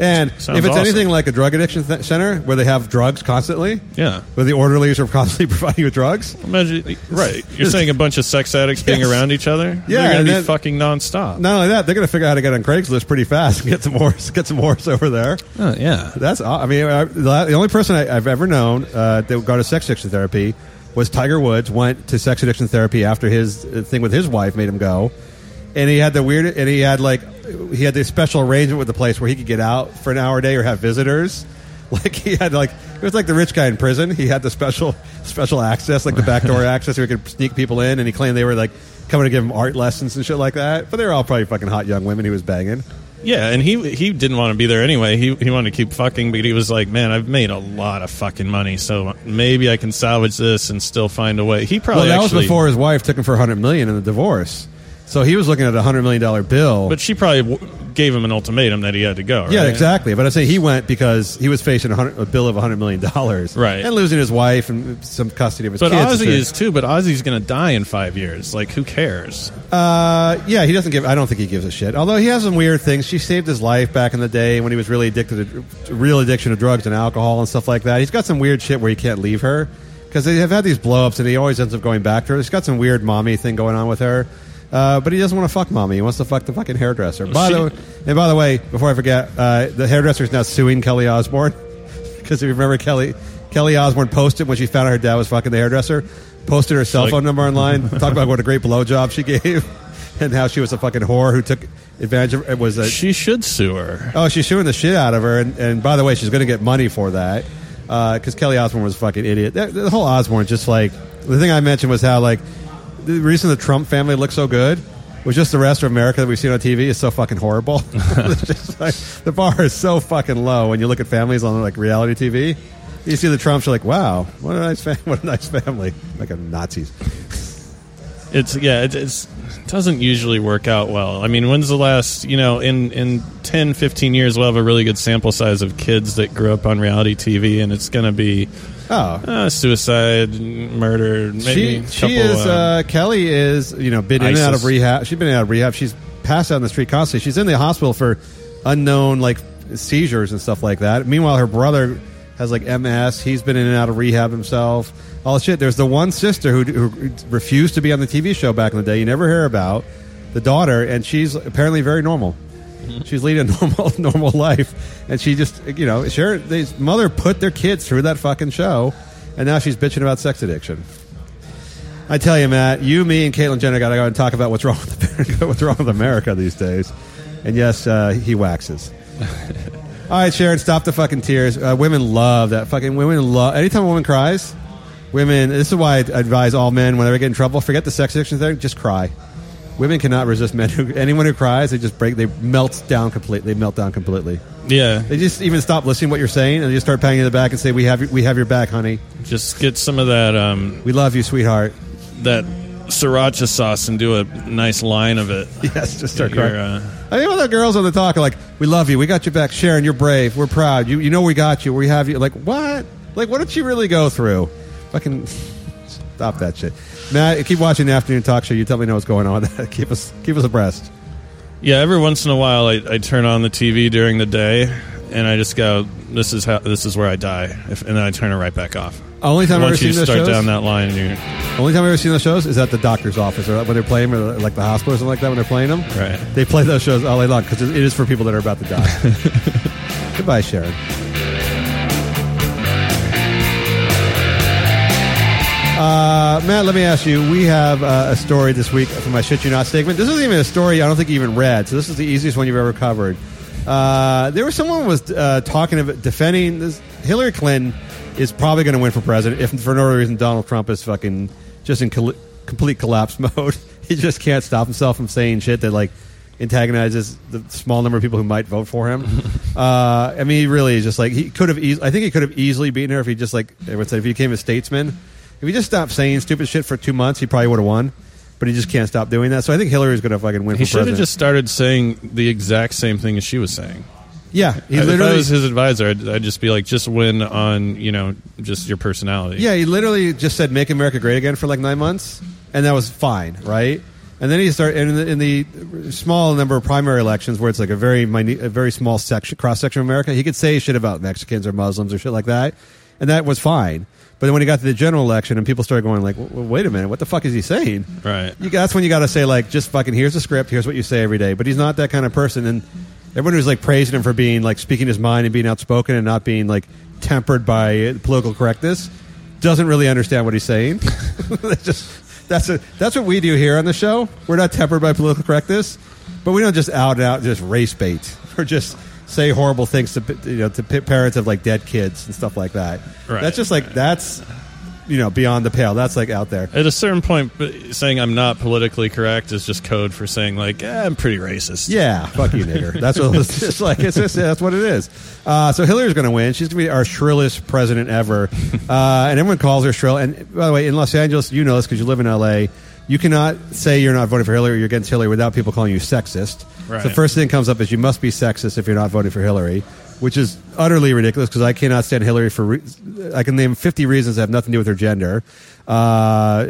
And if it's anything like a drug addiction center where they have drugs constantly, yeah, where the orderlies are constantly providing you with drugs, imagine right. You're saying a bunch of sex addicts being around each other. Yeah, they're going to be fucking nonstop. Not only that, they're going to figure out how to get on Craigslist pretty fast and get some horse over there. Oh yeah, that's. I mean, the only person I've ever known that would go to sex addiction therapy was Tiger Woods. Went to sex addiction therapy after his thing with his wife made him go. And he had the weird, and he had this special arrangement with the place where he could get out for an hour a day or have visitors. Like he had, like it was like the rich guy in prison. He had the special access, like the backdoor access, where he could sneak people in. And he claimed they were like coming to give him art lessons and shit like that. But they were all probably fucking hot young women he was banging. Yeah, and he didn't want to be there anyway. He wanted to keep fucking, but he was like, man, I've made a lot of fucking money, so maybe I can salvage this and still find a way. He probably was before his wife took him for $100 million in the divorce. So he was looking at a $100 million bill. But she probably gave him an ultimatum that he had to go, right? Yeah, exactly. But I'd say he went because he was facing a bill of $100 million. Right. And losing his wife and some custody of his kids. But Ozzy is too, but Ozzy's going to die in 5 years. Like, who cares? Yeah, he doesn't give... I don't think he gives a shit. Although he has some weird things. She saved his life back in the day when he was really addicted to... real addiction to drugs and alcohol and stuff like that. He's got some weird shit where he can't leave her. Because they have had these blow-ups and he always ends up going back to her. He's got some weird mommy thing going on with her. But he doesn't want to fuck mommy. He wants to fuck the fucking hairdresser. By the way, before I forget, the hairdresser is now suing Kelly Osbourne. Because if you remember, Kelly Osbourne posted when she found out her dad was fucking the hairdresser, posted her cell phone number online, talked about what a great blowjob she gave and how she was a fucking whore who took advantage of it. She should sue her. Oh, she's suing the shit out of her. And by the way, she's going to get money for that. Because Kelly Osbourne was a fucking idiot. The whole Osbourne, just like, the thing I mentioned was how, like, the reason the Trump family looks so good was just the rest of America that we've seen on TV is so fucking horrible. It's just like, the bar is so fucking low when you look at families on like reality TV. You see the Trumps, you're like, wow, what a nice family, like a Nazis. It doesn't usually work out well. I mean, when's the last, you know, in 10, 15 years we'll have a really good sample size of kids that grew up on reality TV, and it's going to be suicide, murder, maybe. Kelly is, you know, been in and out of rehab. She's been in and out of rehab. She's passed out on the street constantly. She's in the hospital for unknown, like, seizures and stuff like that. Meanwhile, her brother has, like, MS. He's been in and out of rehab himself. All shit. There's the one sister who refused to be on the TV show back in the day. You never hear about the daughter, and she's apparently very normal. She's leading a normal life, and she just, you know, his mother put their kids through that fucking show, and now she's bitching about sex addiction. I tell you, Matt, you, me, and Caitlyn Jenner got to go and talk about what's wrong with America these days. And yes, he waxes. All right, Sharon, stop the fucking tears. Women love that. Fucking women love. Anytime a woman cries, women. This is why I advise all men whenever they get in trouble, forget the sex addiction thing, just cry. Women cannot resist men. Anyone who cries, they melt down completely. They melt down completely. Yeah. They just even stop listening to what you're saying, and they just start patting you in the back and say, we have your back, honey. Just get some of that... we love you, sweetheart. That sriracha sauce and do a nice line of it. Yes, just start crying. I mean, all the girls on the talk are like, we love you. We got your back. Sharon, you're brave. We're proud. You know we got you. We have you. Like, what? Like, what did she really go through? Fucking... Stop that shit. Matt, keep watching the afternoon talk show. You tell me what's going on. Keep us abreast. Yeah, every once in a while I turn on the TV during the day and I just go, this is where I die. And then I turn it right back off. Only time I've ever seen those shows. Once you start down that line. Only time I've ever seen those shows is at the doctor's office or when they're playing them, or like the hospital or something like that when they're playing them. Right. They play those shows all day long because it is for people that are about to die. Goodbye, Sharon. Matt, let me ask you. We have a story this week from my Shit You Not segment. This isn't even a story I don't think you even read, so this is the easiest one you've ever covered. There was someone was talking about defending this. Hillary Clinton is probably going to win for president if for no reason Donald Trump is fucking just in complete collapse mode. He just can't stop himself from saying shit that like antagonizes the small number of people who might vote for him. I mean, he really is just like he could have. I think he could have easily beaten her if he just like everyone said if he became a statesman. If he just stopped saying stupid shit for 2 months, he probably would have won. But he just can't stop doing that. So I think Hillary's going to fucking win. He should have just started saying the exact same thing as she was saying. Yeah, he literally. If I was his advisor, I'd just be like, just win on just your personality. Yeah, he literally just said "Make America Great Again" for like 9 months, and that was fine, right? And then he started in the small number of primary elections where it's like a very minute, a very small section, cross section of America. He could say shit about Mexicans or Muslims or shit like that, and that was fine. But then when he got to the general election and people started going like, wait a minute, what the fuck is he saying? Right. That's when you got to say like, just fucking here's the script, here's what you say every day. But he's not that kind of person. And everyone who's like praising him for being like speaking his mind and being outspoken and not being like tempered by political correctness doesn't really understand what he's saying. That's what we do here on the show. We're not tempered by political correctness, but we don't just out and out just race bait or just say horrible things to to parents of like dead kids and stuff like that. Right, that's just like that's beyond the pale. That's like out there. At a certain point, saying I'm not politically correct is just code for saying like I'm pretty racist. Yeah, fuck you, nigger. That's what it's just like. It's just that's what it is. So Hillary's going to win. She's going to be our shrillest president ever, and everyone calls her shrill. And by the way, in Los Angeles, you know this because you live in L.A. You cannot say you're not voting for Hillary or you're against Hillary without people calling you sexist. Right. So the first thing that comes up is you must be sexist if you're not voting for Hillary, which is utterly ridiculous because I cannot stand Hillary I can name 50 reasons that have nothing to do with her gender. Or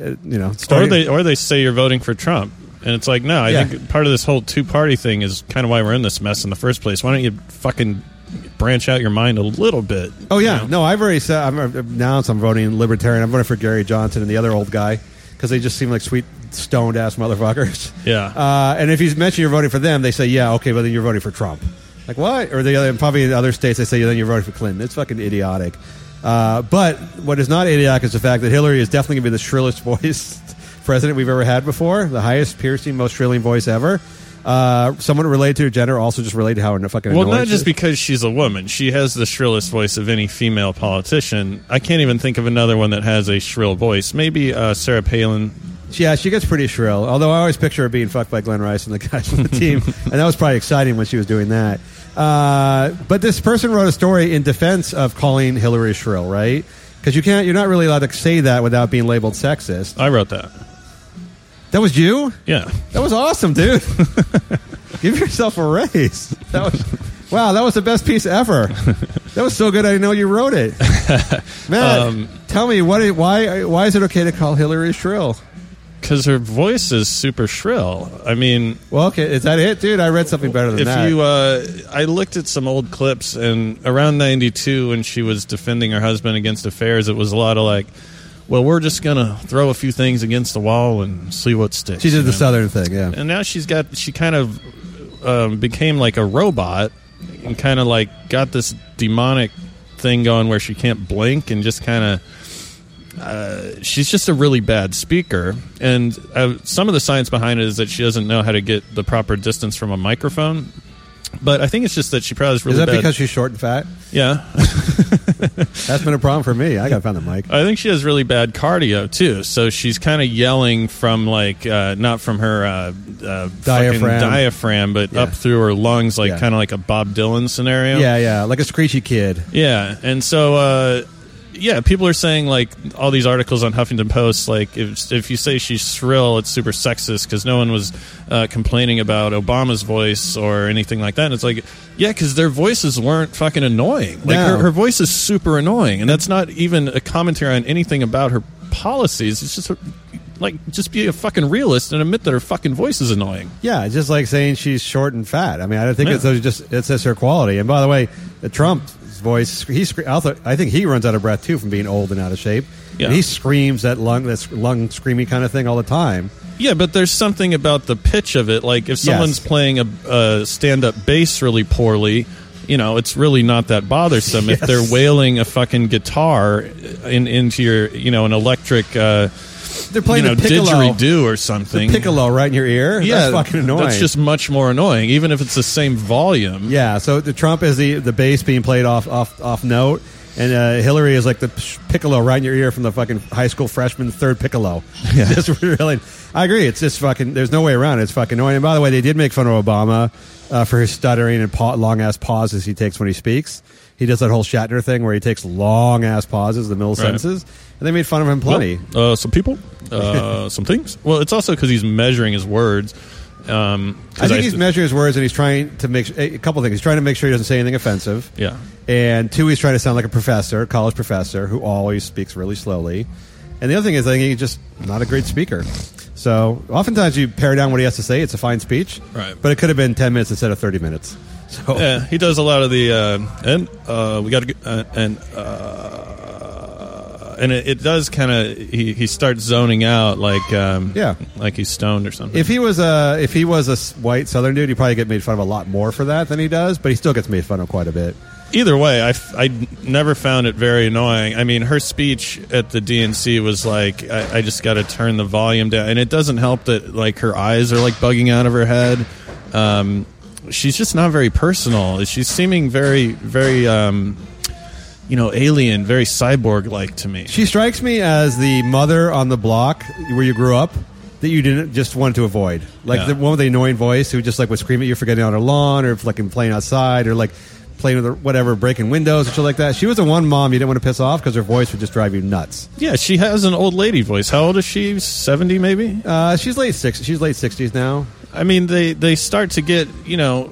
they say you're voting for Trump. And it's like, no, I think part of this whole two-party thing is kind of why we're in this mess in the first place. Why don't you fucking branch out your mind a little bit? Oh, yeah. No, I've already said I've announced I'm voting libertarian. I'm voting for Gary Johnson and the other old guy. Because they just seem like sweet, stoned-ass motherfuckers. Yeah. And if you mention you're voting for them, they say, yeah, okay, but then you're voting for Trump. Like, what? Or probably in other states, they say, yeah, then you're voting for Clinton. It's fucking idiotic. But what is not idiotic is the fact that Hillary is definitely going to be the shrillest voiced president we've ever had before. The highest, piercing, most shrilling voice ever. Someone related to her gender also just related to how fucking annoying. Well, not just because she's a woman. She has the shrillest voice of any female politician. I can't even think of another one that has a shrill voice. Maybe Sarah Palin. Yeah, she gets pretty shrill. Although I always picture her being fucked by Glenn Rice and the guys on the team. And that was probably exciting when she was doing that. But this person wrote a story in defense of calling Hillary shrill, right? Because you're not really allowed to say that without being labeled sexist. I wrote that. That was you? Yeah. That was awesome, dude. Give yourself a raise. That was the best piece ever. That was so good I didn't know you wrote it. Matt, tell me, why is it okay to call Hillary shrill? Because her voice is super shrill. I mean... Well, okay, is that it, dude? I read something better than that. I looked at some old clips, and around 92, when she was defending her husband against affairs, it was a lot of like... Well, we're just going to throw a few things against the wall and see what sticks. She did the Southern thing, yeah. And now she kind of became like a robot and kind of like got this demonic thing going where she can't blink and just kind of, she's just a really bad speaker. And some of the science behind it is that she doesn't know how to get the proper distance from a microphone. But I think it's just that she probably is really bad. Is that because she's short and fat? Yeah. That's been a problem for me. I got to find the mic. I think she has really bad cardio, too. So she's kind of yelling from, like, not from her diaphragm, but up through her lungs, like kind of like a Bob Dylan scenario. Yeah, yeah, like a screechy kid. Yeah, and so... people are saying, like, all these articles on Huffington Post, like, if you say she's shrill, it's super sexist because no one was complaining about Obama's voice or anything like that. And it's like, yeah, because their voices weren't fucking annoying. Like, her voice is super annoying. And that's not even a commentary on anything about her policies. It's just just be a fucking realist and admit that her fucking voice is annoying. Yeah, it's just like saying she's short and fat. I mean, I think it's just her quality. And by the way, Trump... voice. I think he runs out of breath too from being old and out of shape. Yeah. And he screams that lung screamy kind of thing all the time. Yeah, but there's something about the pitch of it. Like if someone's playing a stand up bass really poorly, you know, it's really not that bothersome. Yes. If they're wailing a fucking guitar into your, you know, an electric, they're playing, you know, didgeridoo or something. The piccolo right in your ear? Yeah. That's fucking annoying. That's just much more annoying, even if it's the same volume. Yeah, so the Trump is the bass being played off note, and Hillary is like the piccolo right in your ear from the fucking high school freshman third piccolo. Yeah. Just really, I agree. It's just fucking, there's no way around it. It's fucking annoying. And by the way, they did make fun of Obama for his stuttering and long-ass pauses he takes when he speaks. He does that whole Shatner thing where he takes long-ass pauses in the middle of sentences, and they made fun of him plenty. Well, some people, some things. Well, it's also because he's measuring his words. I think he's measuring his words, and he's trying to make a couple of things. He's trying to make sure he doesn't say anything offensive. Yeah. And two, he's trying to sound like a college professor, who always speaks really slowly. And the other thing is, I think he's just not a great speaker. So oftentimes you pare down what he has to say. It's a fine speech. Right. But it could have been 10 minutes instead of 30 minutes. So. Yeah, he does a lot of the and it does kind of he starts zoning out like he's stoned or something. If he was a white Southern dude, he'd probably get made fun of a lot more for that than he does, but he still gets made fun of quite a bit. Either way, I never found it very annoying. I mean, her speech at the DNC was like, I just got to turn the volume down, and it doesn't help that like her eyes are like bugging out of her head. She's just not very personal. She's seeming very, very, you know, alien, very cyborg-like to me. She strikes me as the mother on the block where you grew up that you didn't just want to avoid, like the one with the annoying voice who just like would scream at you for getting on her lawn or like playing outside or like playing with whatever, breaking windows and shit like that. She was the one mom you didn't want to piss off because her voice would just drive you nuts. Yeah, she has an old lady voice. How old is she? 70, maybe. She's late 60s. She's late 60s now. I mean, they start to get, you know,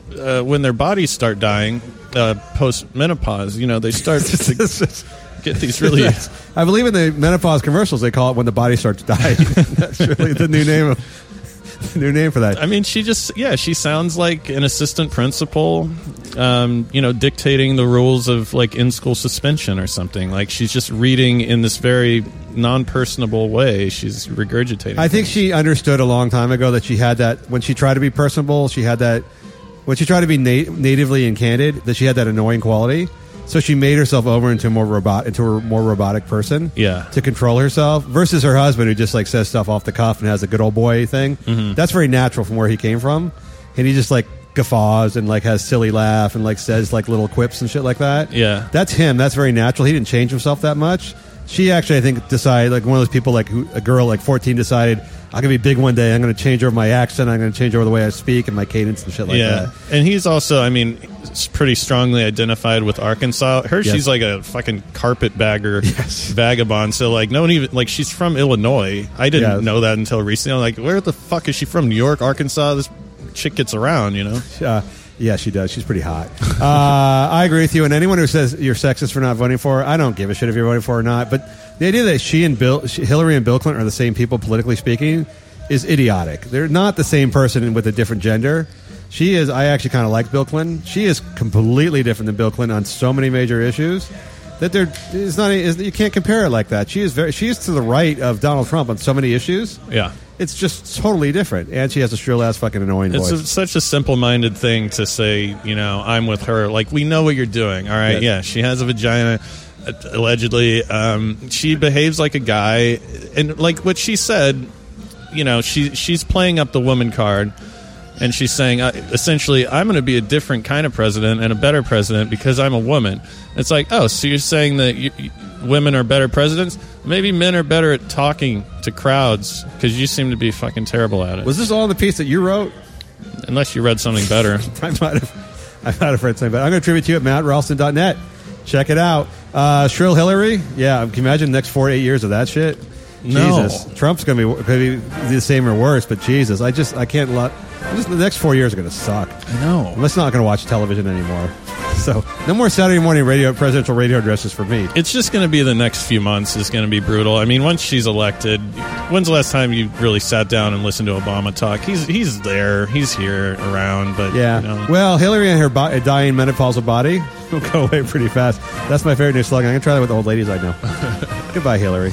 when their bodies start dying post menopause. You know, they start to get these really. I believe in the menopause commercials they call it when the body starts dying. That's really the new name of. New name for that. I mean, she just, she sounds like an assistant principal, you know, dictating the rules of like in-school suspension or something. Like she's just reading in this very non-personable way. She's regurgitating. I think she understood a long time ago that she had that when she tried to be personable. She had that when she tried to be natively and candid. That she had that annoying quality. So she made herself over into a more robotic person. Yeah. To control herself versus her husband who just like says stuff off the cuff and has a good old boy thing. Mm-hmm. That's very natural from where he came from, and he just like guffaws and like has silly laugh and like says like little quips and shit like that. Yeah. That's him. That's very natural. He didn't change himself that much. She actually, I think, decided like one of those people like a girl like 14 decided I'm going to be big one day. I'm going to change over my accent. I'm going to change over the way I speak and my cadence and shit like that. Yeah, and he's also, I mean, pretty strongly identified with Arkansas. She's like a fucking carpetbagger vagabond. So, like, no one even, like, she's from Illinois. I didn't know that until recently. I'm like, where the fuck is she from? New York, Arkansas? This chick gets around, you know? Yeah, she does. She's pretty hot. I agree with you. And anyone who says you're sexist for not voting for her, I don't give a shit if you're voting for her or not. But the idea that Hillary and Bill Clinton are the same people, politically speaking, is idiotic. They're not the same person with a different gender. She is. I actually kind of like Bill Clinton. She is completely different than Bill Clinton on so many major issues that you can't compare it like that. She is to the right of Donald Trump on so many issues. Yeah. It's just totally different, and she has a shrill-ass fucking annoying voice. It's such a simple-minded thing to say, you know, I'm with her. Like, we know what you're doing, all right? Yes. Yeah, she has a vagina, allegedly. She behaves like a guy. And, like, what she said, you know, she's playing up the woman card, and she's saying, essentially, I'm going to be a different kind of president and a better president because I'm a woman. It's like, oh, so you're saying that women are better presidents? Maybe men are better at talking to crowds because you seem to be fucking terrible at it. Was this all the piece that you wrote? Unless you read something better. I might have read something better. I'm going to attribute to you at mattralston.net. Check it out. Shrill Hillary? Yeah, can you imagine the next 4 to 8 years of that shit? No. Jesus. Trump's going to be the same or worse, but Jesus. I can't... the next 4 years are going to suck. I know. I'm just not going to watch television anymore. So no more Saturday morning presidential radio addresses for me. It's just going to be the next few months is going to be brutal. I mean, once she's elected, when's the last time you really sat down and listened to Obama talk? He's there. He's here around. But yeah. You know. Well, Hillary and her dying menopausal body will go away pretty fast. That's my favorite new slogan. I'm going to try that with the old ladies I know. Goodbye, Hillary.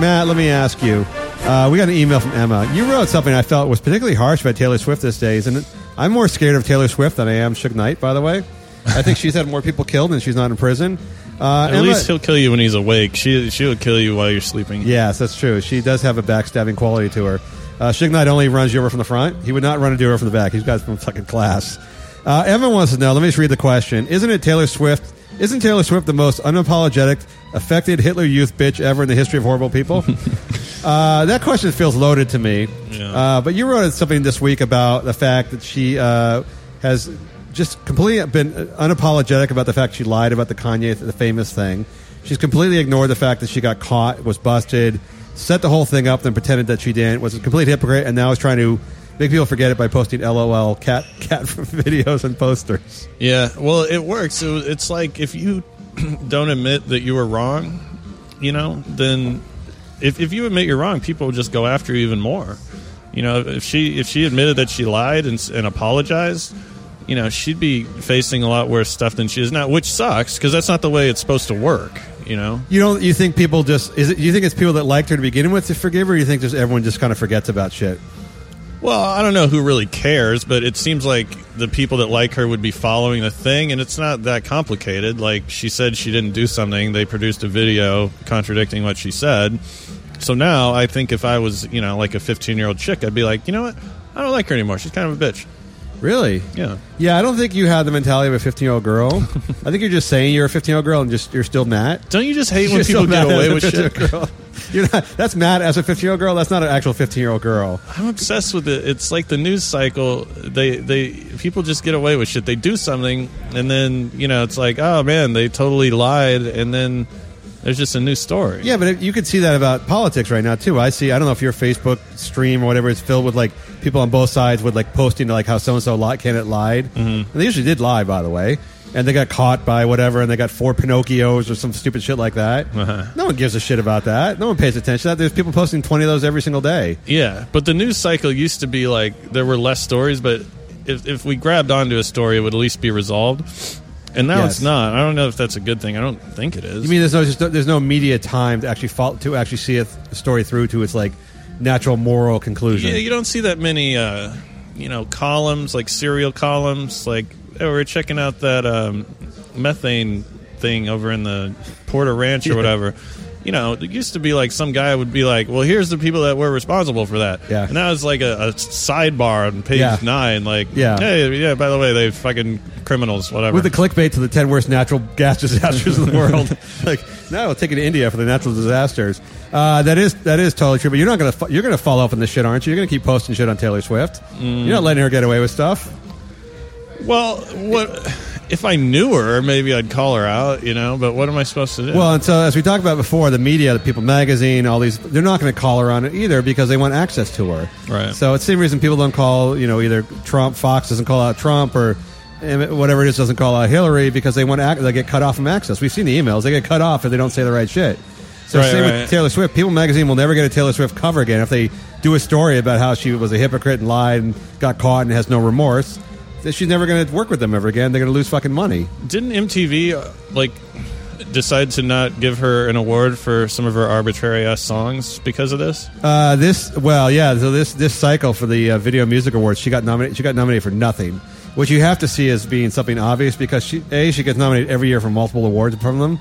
Matt, let me ask you. We got an email from Emma. You wrote something I felt was particularly harsh about Taylor Swift these days, and I'm more scared of Taylor Swift than I am Suge Knight, by the way. I think she's had more people killed than she's not in prison. At least he'll kill you when he's awake. She'll kill you while you're sleeping. Yes, that's true. She does have a backstabbing quality to her. Suge Knight only runs you over from the front. He would not run into her from the back. He's got some fucking class. Evan wants to know, let me just read the question. Isn't Taylor Swift the most unapologetic, affected Hitler youth bitch ever in the history of horrible people? That question feels loaded to me. Yeah. But you wrote something this week about the fact that she has just completely been unapologetic about the fact she lied about the Kanye, the famous thing. She's completely ignored the fact that she got caught, was busted, set the whole thing up, then pretended that she didn't, was a complete hypocrite, and now is trying to make people forget it by posting LOL cat videos and posters. Yeah, well, it works. It's like if you don't admit that you were wrong, then if you admit you're wrong, people just go after you even more. If she admitted that she lied and apologized, she'd be facing a lot worse stuff than she is now, which sucks because that's not the way it's supposed to work. You think people you think it's people that liked her to begin with to forgive her, or you think just everyone just kind of forgets about shit? Well, I don't know who really cares, but it seems like the people that like her would be following the thing, and it's not that complicated. Like, she said she didn't do something. They produced a video contradicting what she said. So now I think if I was, like a 15-year-old chick, I'd be like, you know what? I don't like her anymore. She's kind of a bitch. Really? Yeah. Yeah, I don't think you had the mentality of a 15-year-old girl. I think you're just saying you're a 15-year-old girl and you're still mad. Don't you just hate when people get away with shit? That's mad as a 15-year-old girl. That's not an actual 15-year-old girl. I'm obsessed with it. It's like the news cycle. They people just get away with shit. They do something, and then, it's like, oh, man, they totally lied, and then there's just a new story. Yeah, but you could see that about politics right now, too. I don't know if your Facebook stream or whatever is filled with, people on both sides with, posting, how so-and-so candidate lied. Mm-hmm. And they usually did lie, by the way. And they got caught by whatever, and they got 4 Pinocchios or some stupid shit like that. Uh-huh. No one gives a shit about that. No one pays attention to that. There's people posting 20 of those every single day. Yeah, but the news cycle used to be, there were less stories, but if we grabbed onto a story, it would at least be resolved. And now It's not. I don't know if that's a good thing. I don't think it is. You mean there's no media time to actually see a story through to its natural moral conclusion? Yeah, you don't see that many columns, serial columns. We're checking out that methane thing over in the Porter Ranch or whatever. It used to be some guy would be well, here's the people that were responsible for that. Yeah. And now it's a sidebar on page 9. Hey, by the way, they fucking criminals, whatever. With the clickbait to the 10 worst natural gas disasters in the world. Now we'll take it to India for the natural disasters. That is totally true. But you're gonna follow up on this shit, aren't you? You're gonna keep posting shit on Taylor Swift. Mm. You're not letting her get away with stuff. Well, what? If I knew her, maybe I'd call her out, but what am I supposed to do? Well, and so as we talked about before, the media, the People Magazine, all these, they're not going to call her on it either because they want access to her. Right. So it's the same reason people don't call, either Trump, Fox doesn't call out Trump or whatever it is doesn't call out Hillary because they want they get cut off from access. We've seen the emails. They get cut off if they don't say the right shit. So same with Taylor Swift. People Magazine will never get a Taylor Swift cover again if they do a story about how she was a hypocrite and lied and got caught and has no remorse. She's never going to work with them ever again. They're going to lose fucking money. Didn't MTV decide to not give her an award for some of her arbitrary ass songs because of this? So this cycle for the Video Music Awards, she got nominated for nothing. Which you have to see as being something obvious because she gets nominated every year for multiple awards from them.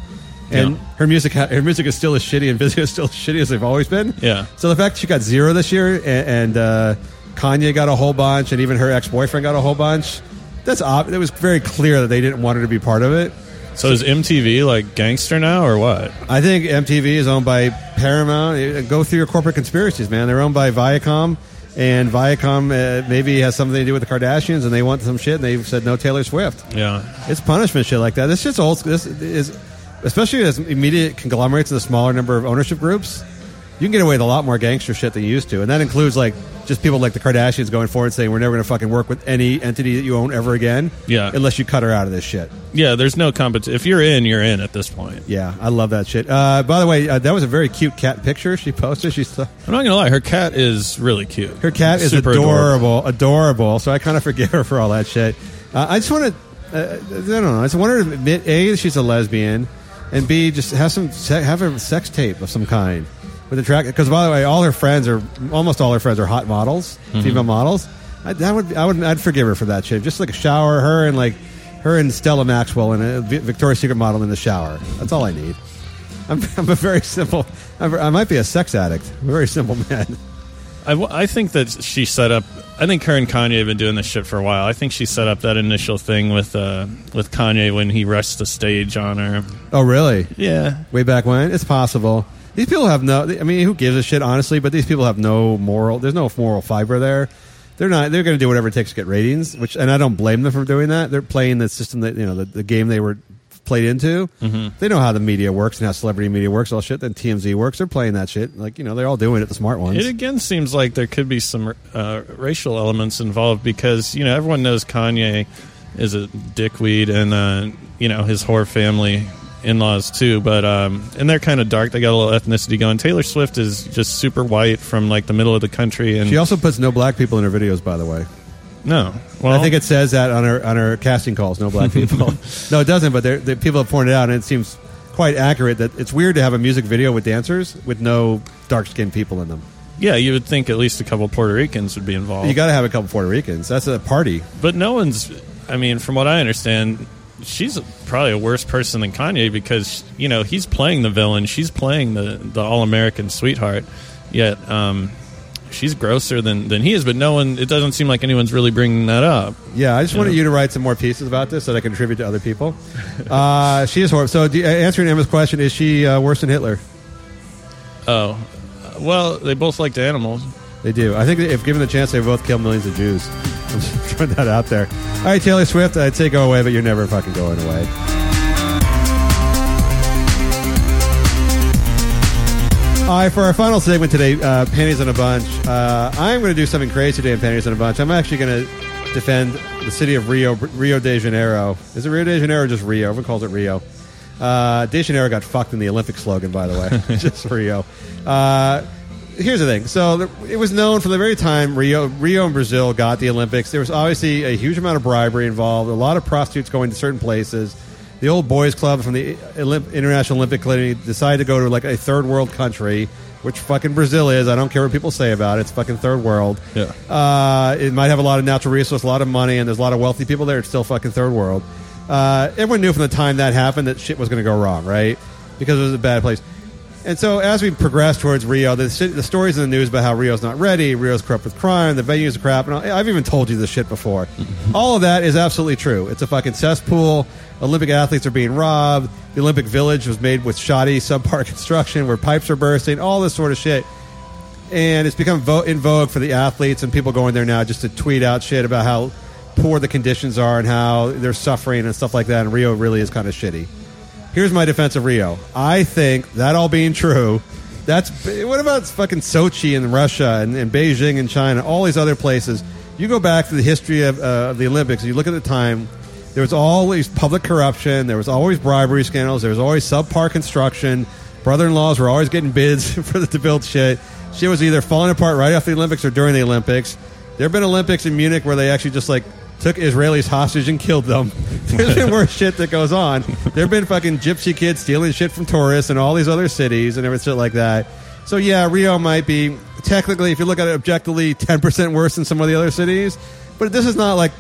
And her music is still as shitty and Vizio is still as shitty as they've always been. Yeah. So the fact that she got 0 this year and Kanye got a whole bunch, and even her ex-boyfriend got a whole bunch. It was very clear that they didn't want her to be part of it. So is MTV gangster now, or what? I think MTV is owned by Paramount. Go through your corporate conspiracies, man. They're owned by Viacom, and Viacom maybe has something to do with the Kardashians, and they want some shit, and they've said no Taylor Swift. Yeah. It's punishment shit like that. This shit's old. This is, especially as immediate conglomerates and a smaller number of ownership groups, you can get away with a lot more gangster shit than you used to, and that includes just people like the Kardashians going forward saying we're never going to fucking work with any entity that you own ever again. Yeah. Unless you cut her out of this shit. Yeah, there's no competition. If you're in at this point. Yeah, I love that shit. By the way, that was a very cute cat picture she posted. I'm not going to lie. Her cat is really cute. Her cat is super adorable. So I kind of forgive her for all that shit. I just want to, I don't know. I just want her to admit, A, that she's a lesbian, and B, just have her sex tape of some kind. with the track. Because by the way, almost all her friends are hot models, mm-hmm. female models. I'd forgive her for that shit. Just like a shower, her and Stella Maxwell and a Victoria's Secret model in the shower. That's all I need. I'm a very simple. I might be a sex addict. I'm a very simple man. I think that she set up. I think her and Kanye have been doing this shit for a while. I think she set up that initial thing with Kanye when he rushed the stage on her. Oh, really? Yeah. Way back when? It's possible. These people have no... I mean, who gives a shit, honestly? But these people have no moral... There's no moral fiber there. They're not... They're going to do whatever it takes to get ratings, which... And I don't blame them for doing that. They're playing the system that... You know, the game they were played into. Mm-hmm. They know how the media works and how celebrity media works, all shit. Then TMZ works. They're playing that shit. Like, you know, they're all doing it, the smart ones. It again seems like there could be some racial elements involved because, you know, everyone knows Kanye is a dickweed and, you know, his whore family... in-laws too, but and they're kind of dark. They got a little ethnicity going. Taylor Swift is just super white from like the middle of the country, and she also puts no black people in her videos. By the way, no. Well, I think it says that on her casting calls, no black people. No, it doesn't. But the people have pointed out, and it seems quite accurate that it's weird to have a music video with dancers with no dark-skinned people in them. Yeah, you would think at least a couple Puerto Ricans would be involved. You got to have a couple Puerto Ricans. That's a party. But no one's. I mean, from what I understand. She's probably a worse person than Kanye because, you know, he's playing the villain. She's playing the all-American sweetheart. Yet she's grosser than he is, but no one, it doesn't seem like anyone's really bringing that up. Yeah, I just wanted you to write some more pieces about this so that I can contribute to other people. She is horrible. So answering Emma's question, is she worse than Hitler? Oh. Well, they both liked animals. They do. I think if given the chance, they both kill millions of Jews. I'm just throwing that out there. All right, Taylor Swift, I'd say go away, but you're never fucking going away. All right, for our final segment today, Panties on a Bunch. I'm going to do something crazy today in Panties on a Bunch. I'm actually going to defend the city of Rio de Janeiro. Is it Rio de Janeiro or just Rio? Everyone calls it Rio. De Janeiro got fucked in the Olympic slogan, by the way. Just Rio. Here's the thing. So it was known from the very time Rio and Brazil got the Olympics, there was obviously a huge amount of bribery involved, a lot of prostitutes going to certain places. The old boys club from the International Olympic Committee decided to go to like a third world country, which fucking Brazil is. I don't care what people say about it. It's fucking third world. Yeah. It might have a lot of natural resources, a lot of money, and there's a lot of wealthy people there. It's still fucking third world. Everyone knew from the time that happened that shit was going to go wrong, right? Because it was a bad place. And so as we progress towards Rio, the stories in the news about how Rio's not ready, Rio's corrupt with crime, the venues are crap, and I've even told you this shit before. All of that is absolutely true. It's a fucking cesspool. Olympic athletes are being robbed. The Olympic Village was made with shoddy subpar construction where pipes are bursting, all this sort of shit. And it's become in vogue for the athletes and people going there now just to tweet out shit about how poor the conditions are and how they're suffering and stuff like that, and Rio really is kind of shitty. Here's my defense of Rio. I think that all being true, that's what about fucking Sochi and Russia and Beijing and China, all these other places. You go back to the history of the Olympics, and you look at the time, there was always public corruption, there was always bribery scandals, there was always subpar construction, brother-in-laws were always getting bids for to build shit. Shit was either falling apart right after the Olympics or during the Olympics. There have been Olympics in Munich where they actually just like took Israelis hostage and killed them. There's been worse shit that goes on. There have been fucking gypsy kids stealing shit from tourists in all these other cities and everything like that. So yeah, Rio might be, technically, if you look at it objectively, 10% worse than some of the other cities. But this is not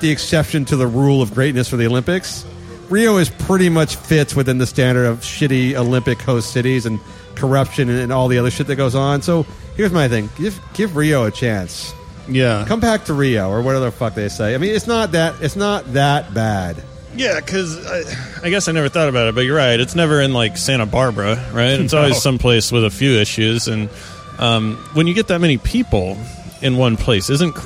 the exception to the rule of greatness for the Olympics. Rio is pretty much fits within the standard of shitty Olympic host cities and corruption and all the other shit that goes on. So here's my thing. Give Rio a chance. Yeah, come back to Rio or whatever the fuck they say. I mean, it's not that bad. Yeah, because I guess I never thought about it, but you're right. It's never in like Santa Barbara, right? It's always someplace with a few issues, and when you get that many people in one place, isn't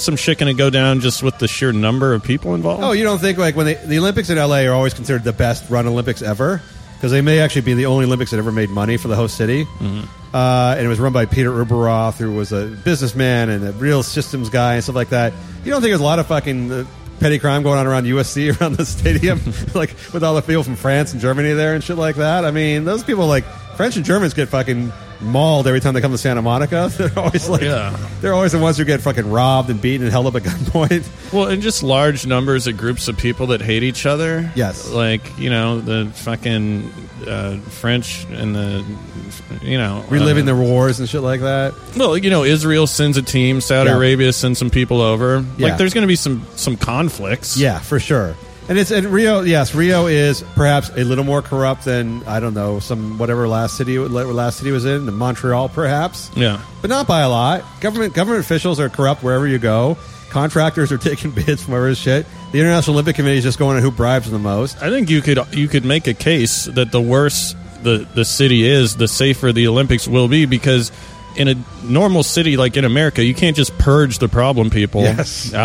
some shit gonna go down just with the sheer number of people involved? Oh, you don't think like when the Olympics in LA are always considered the best run Olympics ever? Because they may actually be the only Olympics that ever made money for the host city. Mm-hmm. And it was run by Peter Uberoth, who was a businessman and a real systems guy and stuff like that. You don't think there's a lot of fucking petty crime going on around USC, around the stadium, like with all the people from France and Germany there and shit like that? I mean, those people, like, French and Germans get fucking mauled every time they come to Santa Monica. They're always like, they're always the ones who get fucking robbed and beaten and held up at gunpoint. Well, and just large numbers of groups of people that hate each other. Yes, like, you know, the fucking French and the, you know, reliving the wars and shit like that. Well, you know, Israel sends a team, Saudi Arabia sends some people over. Yeah. Like, there's going to be some conflicts. Yeah, for sure. And it's Rio is perhaps a little more corrupt than, I don't know, some whatever last city was in, Montreal perhaps. Yeah. But not by a lot. Government officials are corrupt wherever you go. Contractors are taking bids from wherever shit. The International Olympic Committee is just going on who bribes the most. I think you could make a case that the worse the city is, the safer the Olympics will be, because in a normal city like in America, you can't just purge the problem people out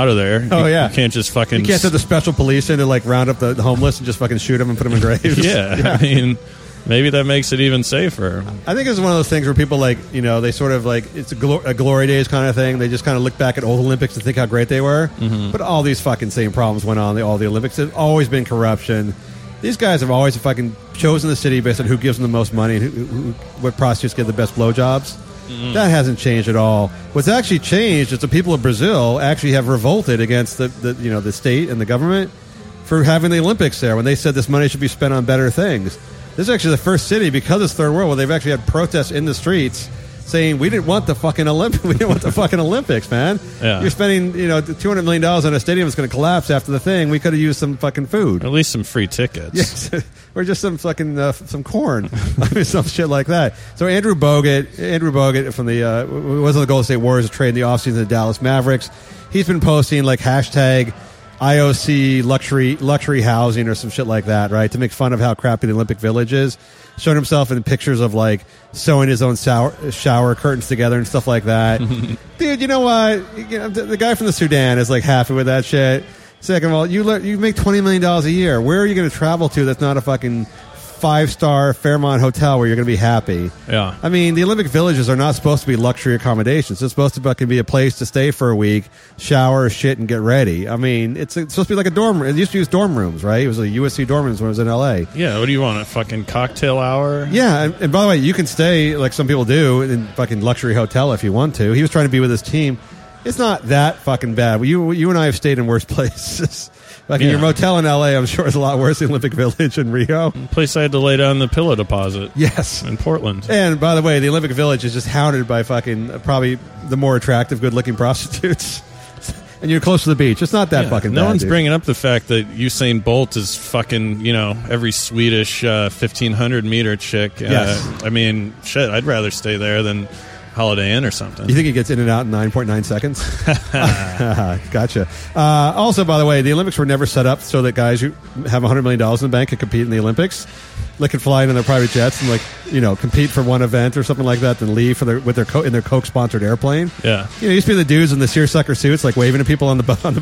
of there. Oh, yeah. You can't just fucking... You can't have the special police in to, like, round up the homeless and just fucking shoot them and put them in graves. Yeah. I mean, maybe that makes it even safer. I think it's one of those things where people, like, you know, they sort of, like, it's a glory days kind of thing. They just kind of look back at old Olympics and think how great they were. Mm-hmm. But all these fucking same problems went on. All the Olympics. There's always been corruption. These guys have always fucking chosen the city based on who gives them the most money and what prostitutes get the best blowjobs. Mm-hmm. That hasn't changed at all. What's actually changed is the people of Brazil actually have revolted against the state and the government for having the Olympics there when they said this money should be spent on better things. This is actually the first city, because it's third world, where they've actually had protests in the streets saying we didn't want the fucking Olympics, man. Yeah. You're spending $200 million on a stadium that's going to collapse after the thing. We could have used some fucking food, or at least some free tickets, or just some fucking some corn, I mean, some shit like that. So Andrew Bogut from the was on the Golden State Warriors trade in the offseason of the Dallas Mavericks. He's been posting like hashtag IOC luxury housing or some shit like that, right? To make fun of how crappy the Olympic Village is. Showing himself in pictures of, like, sewing his own shower curtains together and stuff like that. Dude, you know what? The guy from the Sudan is, like, happy with that shit. Second of all, you make $20 million a year. Where are you going to travel to that's not a fucking five-star Fairmont hotel where you're going to be happy? Yeah. I mean, the Olympic villages are not supposed to be luxury accommodations. It's supposed to fucking be a place to stay for a week, shower, shit, and get ready. I mean, it's supposed to be like a dorm room. It used to use dorm rooms, right? It was a USC dorm rooms when it was in L.A. Yeah, what do you want, a fucking cocktail hour? Yeah, and by the way, you can stay, like some people do, in fucking luxury hotel if you want to. He was trying to be with his team. It's not that fucking bad. You and I have stayed in worse places. Like your motel in L.A., I'm sure, is a lot worse than Olympic Village in Rio. The place I had to lay down the pillow deposit. Yes. In Portland. And, by the way, the Olympic Village is just hounded by fucking probably the more attractive, good-looking prostitutes. And you're close to the beach. It's not that fucking bad. No one's bringing up the fact that Usain Bolt is fucking, every Swedish 1,500-meter chick. Yes. I mean, shit, I'd rather stay there than Holiday Inn or something. You think he gets in and out in 9.9 seconds? Gotcha. Also, by the way, the Olympics were never set up so that guys who have $100 million in the bank could compete in the Olympics. They could fly in on their private jets and, like, compete for one event or something like that, then leave in their Coke-sponsored airplane. Yeah. It used to be the dudes in the seersucker suits, like, waving at people on the boat, on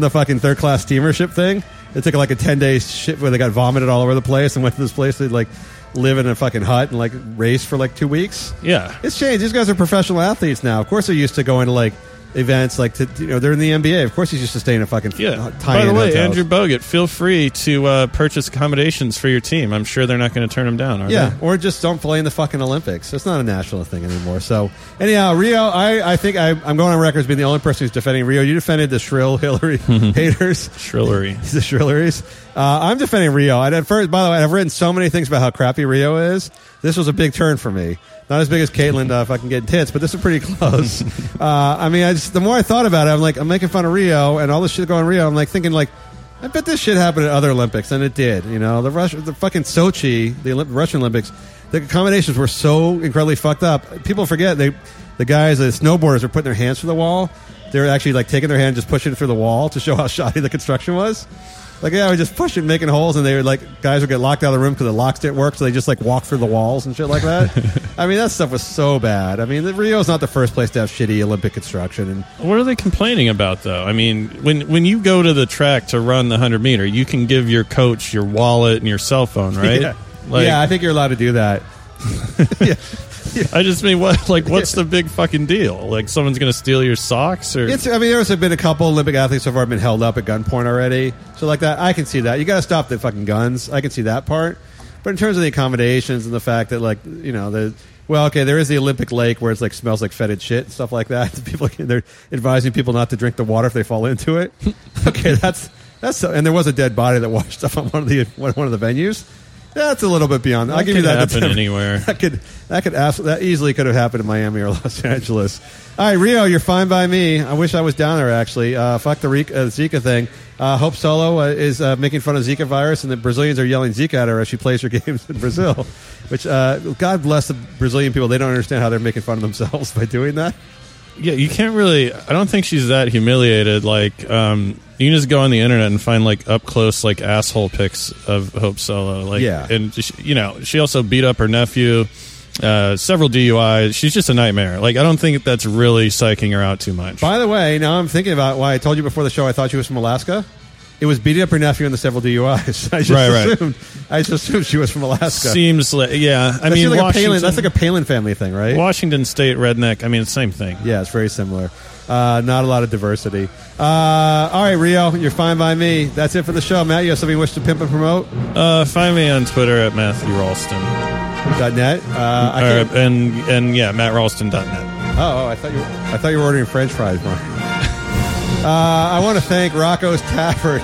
the fucking third-class steamer ship thing. It took, like, a 10-day ship where they got vomited all over the place and went to this place that, like, live in a fucking hut and, like, race for, like, 2 weeks. Yeah. It's changed. These guys are professional athletes now. Of course they're used to going to, like, events like, they're in the NBA. Of course he's used to staying in a fucking tiny hotel. By the way, Andrew Bogut, feel free to purchase accommodations for your team. I'm sure they're not going to turn them down, are they? Or just don't play in the fucking Olympics. It's not a national thing anymore. So, anyhow, Rio, I think I'm going on record as being the only person who's defending Rio. You defended the shrill Hillary haters. Shrillery. The shrilleries. I'm defending Rio. At first, by the way, I've written so many things about how crappy Rio is. This was a big turn for me. Not as big as Caitlyn fucking getting tits, but this is pretty close. I mean, the more I thought about it, I'm like, I'm making fun of Rio and all this shit going on in Rio. I'm like thinking, like, I bet this shit happened at other Olympics, and it did. The fucking Sochi, the Russian Olympics, the accommodations were so incredibly fucked up. People forget the guys, the snowboarders, were putting their hands through the wall. They were actually, like, taking their hand and just pushing it through the wall to show how shoddy the construction was. Like, we just push it, making holes, and they would, like, guys would get locked out of the room because the locks didn't work, so they just, like, walked through the walls and shit like that. I mean, that stuff was so bad. I mean, Rio's not the first place to have shitty Olympic construction. And what are they complaining about, though? I mean, when you go to the track to run the 100-meter, you can give your coach your wallet and your cell phone, right? Yeah, I think you're allowed to do that. I just mean, what's the big fucking deal? Like, someone's going to steal your socks? Or there's been a couple Olympic athletes so far have been held up at gunpoint already. So, like that, I can see that. You got to stop the fucking guns. I can see that part. But in terms of the accommodations and the fact that, like, Well, okay, there is the Olympic Lake where it's like smells like fetid shit and stuff like that. People, they're advising people not to drink the water if they fall into it. Okay, that's and there was a dead body that washed up on one of the venues. That's a little bit beyond. I'll give you that. That could happen anywhere. That easily could have happened in Miami or Los Angeles. All right, Rio, you're fine by me. I wish I was down there, actually. Fuck the Zika thing. Hope Solo is making fun of Zika virus, and the Brazilians are yelling Zika at her as she plays her games in Brazil, which, God bless the Brazilian people. They don't understand how they're making fun of themselves by doing that. Yeah, you can't really... I don't think she's that humiliated. Like, you can just go on the internet and find, like, up-close, like, asshole pics of Hope Solo. Like, yeah. And, you know, she also beat up her nephew, several DUIs. She's just a nightmare. Like, I don't think that's really psyching her out too much. By the way, now I'm thinking about why I told you before the show I thought she was from Alaska. It was beating up her nephew and the several DUIs. I just assumed she was from Alaska. Seems like, yeah. I mean, like that's like a Palin family thing, right? Washington State redneck. I mean, it's the same thing. Yeah, it's very similar. Not a lot of diversity. All right, Rio, you're fine by me. That's it for the show. Matt, you have something you wish to pimp and promote? Find me on Twitter at MatthewRalston.net. Yeah, MattRalston.net. Oh, I thought you were ordering French fries, Mark. I want to thank Rocco's Tavern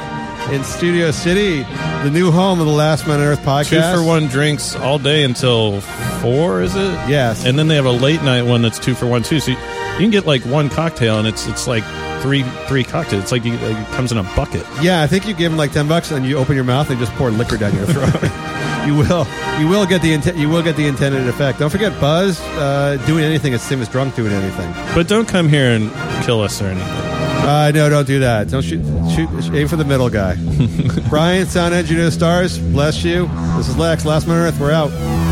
in Studio City, the new home of the Last Man on Earth podcast. 2-for-1 drinks all day until 4, is it? Yes. And then they have a late night one that's 2-for-1 too. So you can get like one cocktail, and it's like three cocktails. It's like it comes in a bucket. Yeah, I think you give them like $10, and you open your mouth and just pour liquor down your throat. You will get the intended effect. Don't forget, Buzz doing anything is the same as drunk doing anything. But don't come here and kill us or anything. No, don't do that. Don't shoot. Aim for the middle guy. Brian, sound engineer stars, bless you. This is Lex, Last Man on Earth. We're out.